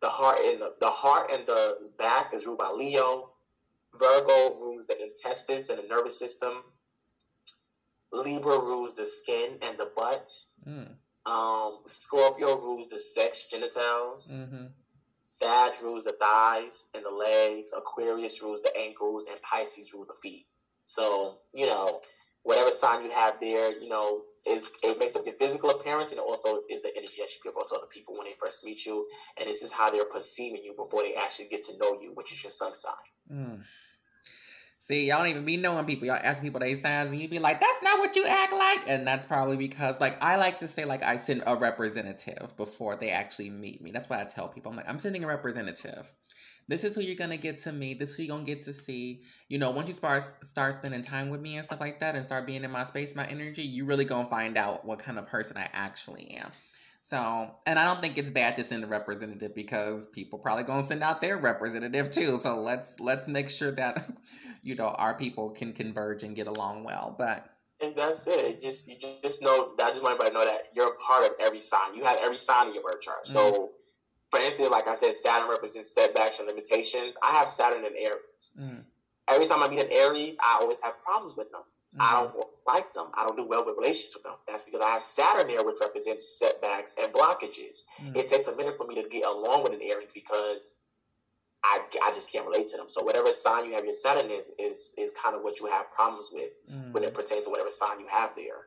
the heart and the, the heart and the back is ruled by Leo, Virgo rules the intestines and the nervous system, Libra rules the skin and the butt, mm. um, Scorpio rules the sex genitals, mm-hmm. Sag rules the thighs and the legs, Aquarius rules the ankles, and Pisces rules the feet. So, you know, whatever sign you have there, you know, is it makes up your physical appearance, and it also is the energy that you give out to other people when they first meet you. And this is how they're perceiving you before they actually get to know you, which is your sun sign. Mm. See, y'all don't even be knowing people. Y'all asking people their signs, and you be like, that's not what you act like. And that's probably because, like, I like to say, like, I send a representative before they actually meet me. That's what I tell people. I'm like, I'm sending a representative. This is who you're going to get to meet. This is who you're going to get to see. You know, once you start, start spending time with me and stuff like that and start being in my space, my energy, you really going to find out what kind of person I actually am. So, and I don't think it's bad to send a representative, because people probably going to send out their representative too. So let's, let's make sure that, you know, our people can converge and get along well. But and that's it. Just, you just know, I just want everybody to know that you're a part of every sign. You have every sign in your birth chart. So, mm-hmm. For instance, like I said, Saturn represents setbacks and limitations. I have Saturn in Aries. Mm. Every time I meet an Aries, I always have problems with them. Mm. I don't like them. I don't do well with relationships with them. That's because I have Saturn there, which represents setbacks and blockages. Mm. It takes a minute for me to get along with an Aries, because I, I just can't relate to them. So whatever sign you have your Saturn is is, is kind of what you have problems with mm. when it pertains to whatever sign you have there.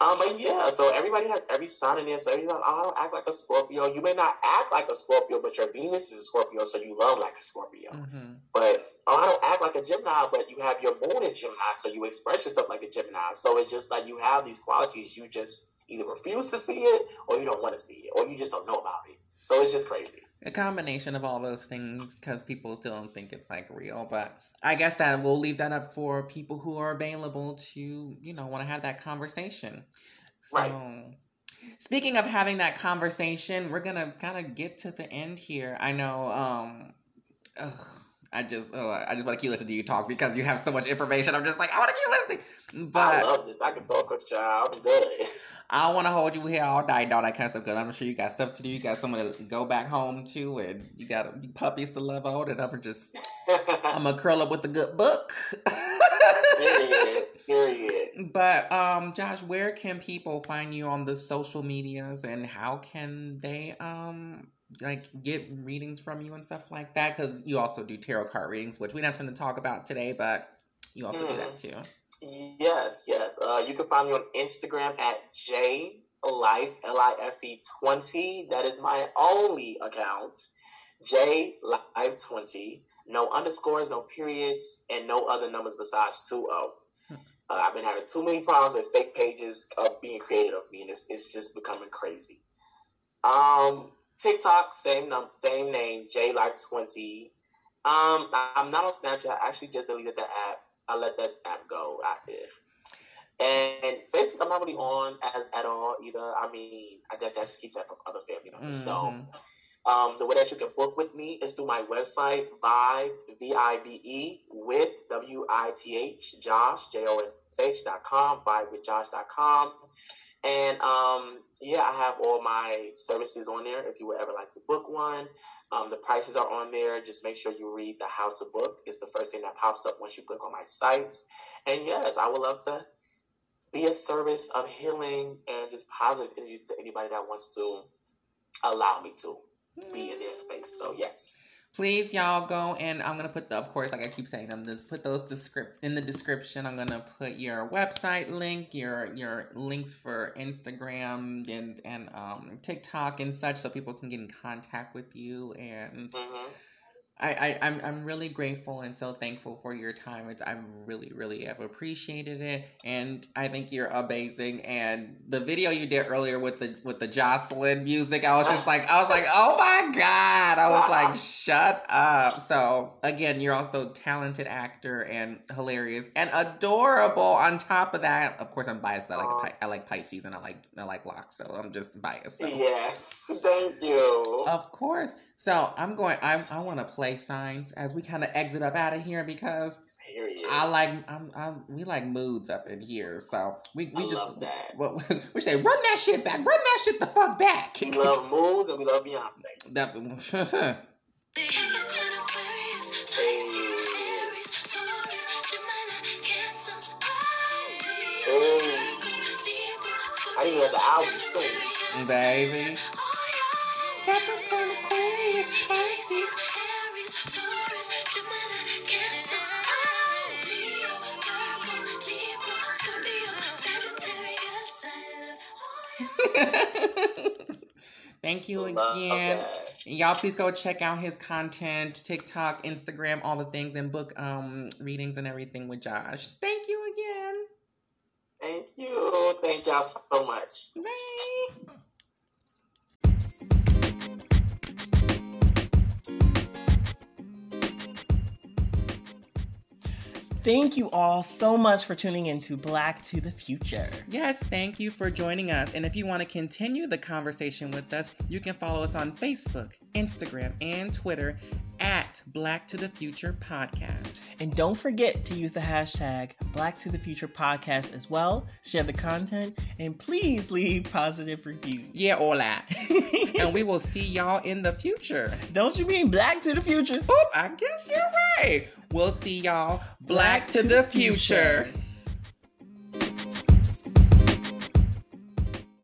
Um, but yeah, so everybody has every sign in there. So everyone, oh, I don't act like a Scorpio. You may not act like a Scorpio, but your Venus is a Scorpio, so you love like a Scorpio. Mm-hmm. But oh, I don't act like a Gemini, but you have your moon in Gemini, so you express yourself like a Gemini. So it's just like you have these qualities. You just either refuse to see it, or you don't want to see it, or you just don't know about it. So it's just crazy. A combination of all those things, because people still don't think it's like real. But I guess that we'll leave that up for people who are available to, you know, want to have that conversation. So, right. Speaking of having that conversation, we're going to kind of get to the end here. I know, um, ugh, I just, oh, I just want to keep listening to you talk, because you have so much information. I'm just like, I want to keep listening. But I love this. I can talk with you. I'm good. I don't want to hold you here all night and all that kind of stuff, because I'm sure you got stuff to do. You got someone to go back home to, and you got puppies to love out, and I'm just, I'm going to curl up with a good book. Period. Period. But, um, Josh, where can people find you on the social medias, and how can they, um, like, get readings from you and stuff like that? Because you also do tarot card readings, which we don't have time to talk about today, but you also mm. do that too. Yes, yes. Uh, you can find me on Instagram at jlife, L I F E twenty. That is my only account. jlife twenty. No underscores, no periods, and no other numbers besides two O. Hmm. Uh, I've been having too many problems with fake pages uh, being created of me, and it's, it's just becoming crazy. Um, TikTok, same num- same name, jlife twenty. Um, I'm not on Snapchat. I actually just deleted the app. I let that app go. I, and Facebook think I'm not really on as, at all either. I mean, I guess I just keep that from other family members. Mm-hmm. So um, the way that you can book with me is through my website, Vibe, V I B E, with W I T H, Josh, J O S H dot com, Vibe with Josh dot com. And, um, yeah, I have all my services on there if you would ever like to book one. Um, the prices are on there. Just make sure you read the how to book. It's the first thing that pops up once you click on my site. And, yes, I would love to be a service of healing and just positive energy to anybody that wants to allow me to be in their space. So, yes. Please, y'all, go, and I'm going to put the, of course, like I keep saying, I'm just put those descript in the description. I'm going to put your website link, your your links for Instagram and, and um, TikTok and such, so people can get in contact with you. And mm-hmm. I, I, I'm I'm really grateful and so thankful for your time. It's, I really, really have appreciated it. And I think you're amazing. And the video you did earlier with the with the Jocelyn music, I was just like, I was like, oh my God. I was like, shut up. So again, you're also a talented actor and hilarious and adorable on top of that. Of course, I'm biased. I like I like Pisces and I like I like locks, so I'm just biased. So. Yeah. Thank you. Of course. So I'm going, I I want to play signs as we kind of exit up out of here because I like, I'm, I'm, we like moods up in here. So we, we I just, love that. We, we say, run that shit back, run that shit the fuck back. We love moods and we love Beyonce. That, I didn't hear the album sing. Baby. Thank you again. Y'all please go check out his content, TikTok, Instagram, all the things, and book um readings and everything with Josh. Thank you again. Thank you. Thank y'all so much. Bye. Thank you all so much for tuning in to Black to the Future. Yes, thank you for joining us. And if you want to continue the conversation with us, you can follow us on Facebook, Instagram, and Twitter at Black to the Future Podcast. And don't forget to use the hashtag Black to the Future Podcast as well. Share the content and please leave positive reviews. Yeah, all that. And we will see y'all in the future. Don't you mean Black to the Future? Oop, I guess you're right. We'll see y'all. Black, Black to, to the future. future.